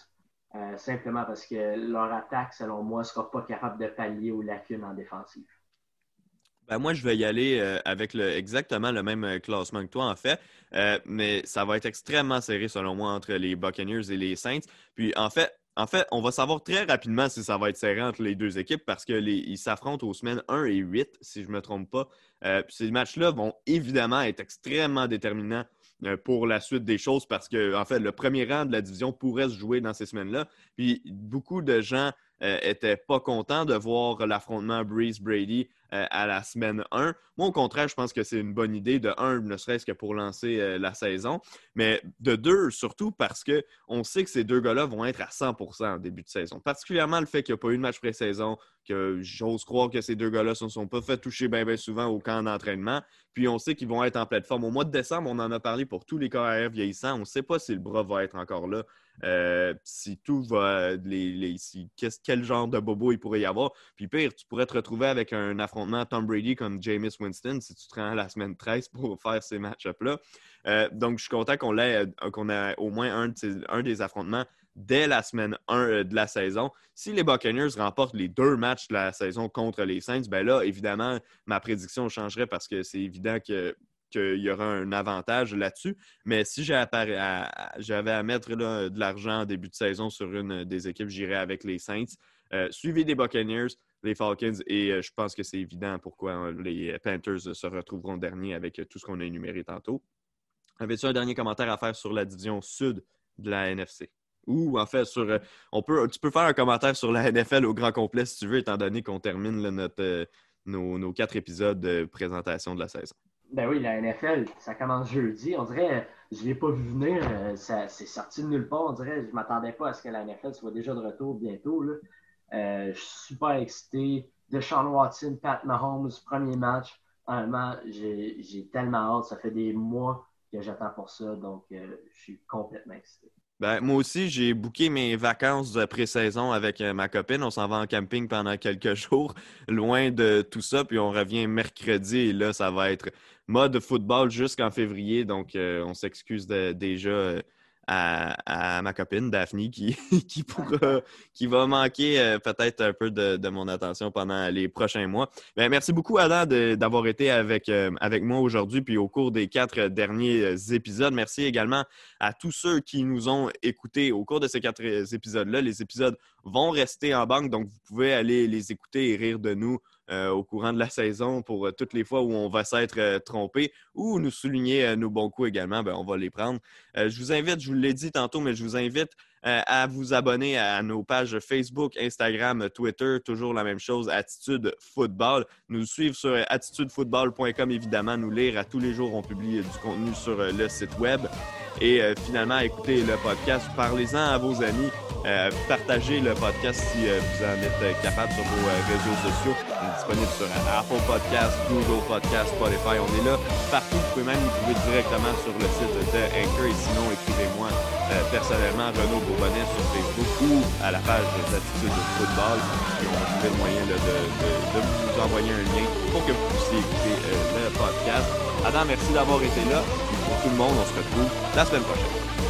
simplement parce que leur attaque, selon moi, ne sera pas capable de pallier aux lacunes en défensive. Ben moi, je vais y aller avec exactement le même classement que toi, en fait. Mais ça va être extrêmement serré, selon moi, entre les Buccaneers et les Saints. Puis, en fait, on va savoir très rapidement si ça va être serré entre les deux équipes parce qu'ils s'affrontent aux semaines 1 et 8, si je ne me trompe pas. Puis ces matchs-là vont évidemment être extrêmement déterminants pour la suite des choses parce que, en fait, le premier rang de la division pourrait se jouer dans ces semaines-là. Puis beaucoup de gens n'étaient pas contents de voir l'affrontement Brees-Brady à la semaine 1. Moi, au contraire, je pense que c'est une bonne idée de 1, ne serait-ce que pour lancer la saison, mais de 2, surtout parce qu'on sait que ces deux gars-là vont être à 100% en début de saison. Particulièrement le fait qu'il n'y a pas eu de match pré-saison, que j'ose croire que ces deux gars-là ne se sont pas fait toucher bien, bien souvent au camp d'entraînement, puis on sait qu'ils vont être en pleine forme. Au mois de décembre, on en a parlé pour tous les carrières vieillissants. On ne sait pas si le bras va être encore là, si tout va... quel genre de bobo il pourrait y avoir. Puis pire, tu pourrais te retrouver avec un affrontement Tom Brady comme Jameis Winston si tu te rends la semaine 13 pour faire ces match-up-là. Donc, je suis content qu'on ait au moins un des affrontements dès la semaine 1 de la saison. Si les Buccaneers remportent les 2 matchs de la saison contre les Saints, bien là, évidemment, ma prédiction changerait parce que c'est évident qu'il y aura un avantage là-dessus. Mais si j'avais à mettre là, de l'argent en début de saison sur une des équipes, j'irais avec les Saints. Suivi des Buccaneers, les Falcons, et je pense que c'est évident pourquoi les Panthers se retrouveront derniers avec tout ce qu'on a énuméré tantôt. Avais-tu un dernier commentaire à faire sur la division sud de la NFC? Ou en fait, tu peux faire un commentaire sur la NFL au grand complet si tu veux, étant donné qu'on termine là, nos 4 épisodes de présentation de la saison. Ben oui, la NFL, ça commence jeudi. On dirait, je ne l'ai pas vu venir, c'est sorti de nulle part. On dirait, je ne m'attendais pas à ce que la NFL soit déjà de retour bientôt, là. Je suis super excité. Deshaun Watson, Pat Mahomes, premier match. Honnêtement, j'ai tellement hâte. Ça fait des mois que j'attends pour ça. Donc, je suis complètement excité. Ben, moi aussi, j'ai booké mes vacances de pré-saison avec ma copine. On s'en va en camping pendant quelques jours, loin de tout ça. Puis on revient mercredi et là, ça va être mode football jusqu'en février. Donc, on s'excuse déjà à ma copine, Daphne, qui va manquer peut-être un peu de mon attention pendant les prochains mois. Bien, merci beaucoup, Adam, d'avoir été avec moi aujourd'hui puis au cours des 4 derniers épisodes. Merci également à tous ceux qui nous ont écoutés au cours de ces 4 épisodes-là. Les épisodes vont rester en banque, donc vous pouvez aller les écouter et rire de nous au courant de la saison pour toutes les fois où on va s'être trompé ou nous souligner nos bons coups également, ben, on va les prendre. Je vous invite, je vous l'ai dit tantôt, mais je vous invite à vous abonner à nos pages Facebook, Instagram, Twitter, toujours la même chose, Attitude Football. Nous suivre sur attitudefootball.com, évidemment, nous lire à tous les jours, on publie du contenu sur le site web. Et finalement, écoutez le podcast, parlez-en à vos amis, partagez le podcast si vous en êtes capable sur vos réseaux sociaux. On est disponible sur Apple Podcasts, Google Podcasts, Spotify, on est là partout. Vous pouvez même nous trouver directement sur le site de Anchor et sinon, écrivez-moi personnellement, Renaud Bourbonnet sur Facebook ou à la page d'Attitude Football. Et on va trouver le moyen de vous envoyer un lien pour que vous puissiez écouter le podcast. Adam, merci d'avoir été là. Pour tout le monde, on se retrouve la semaine prochaine.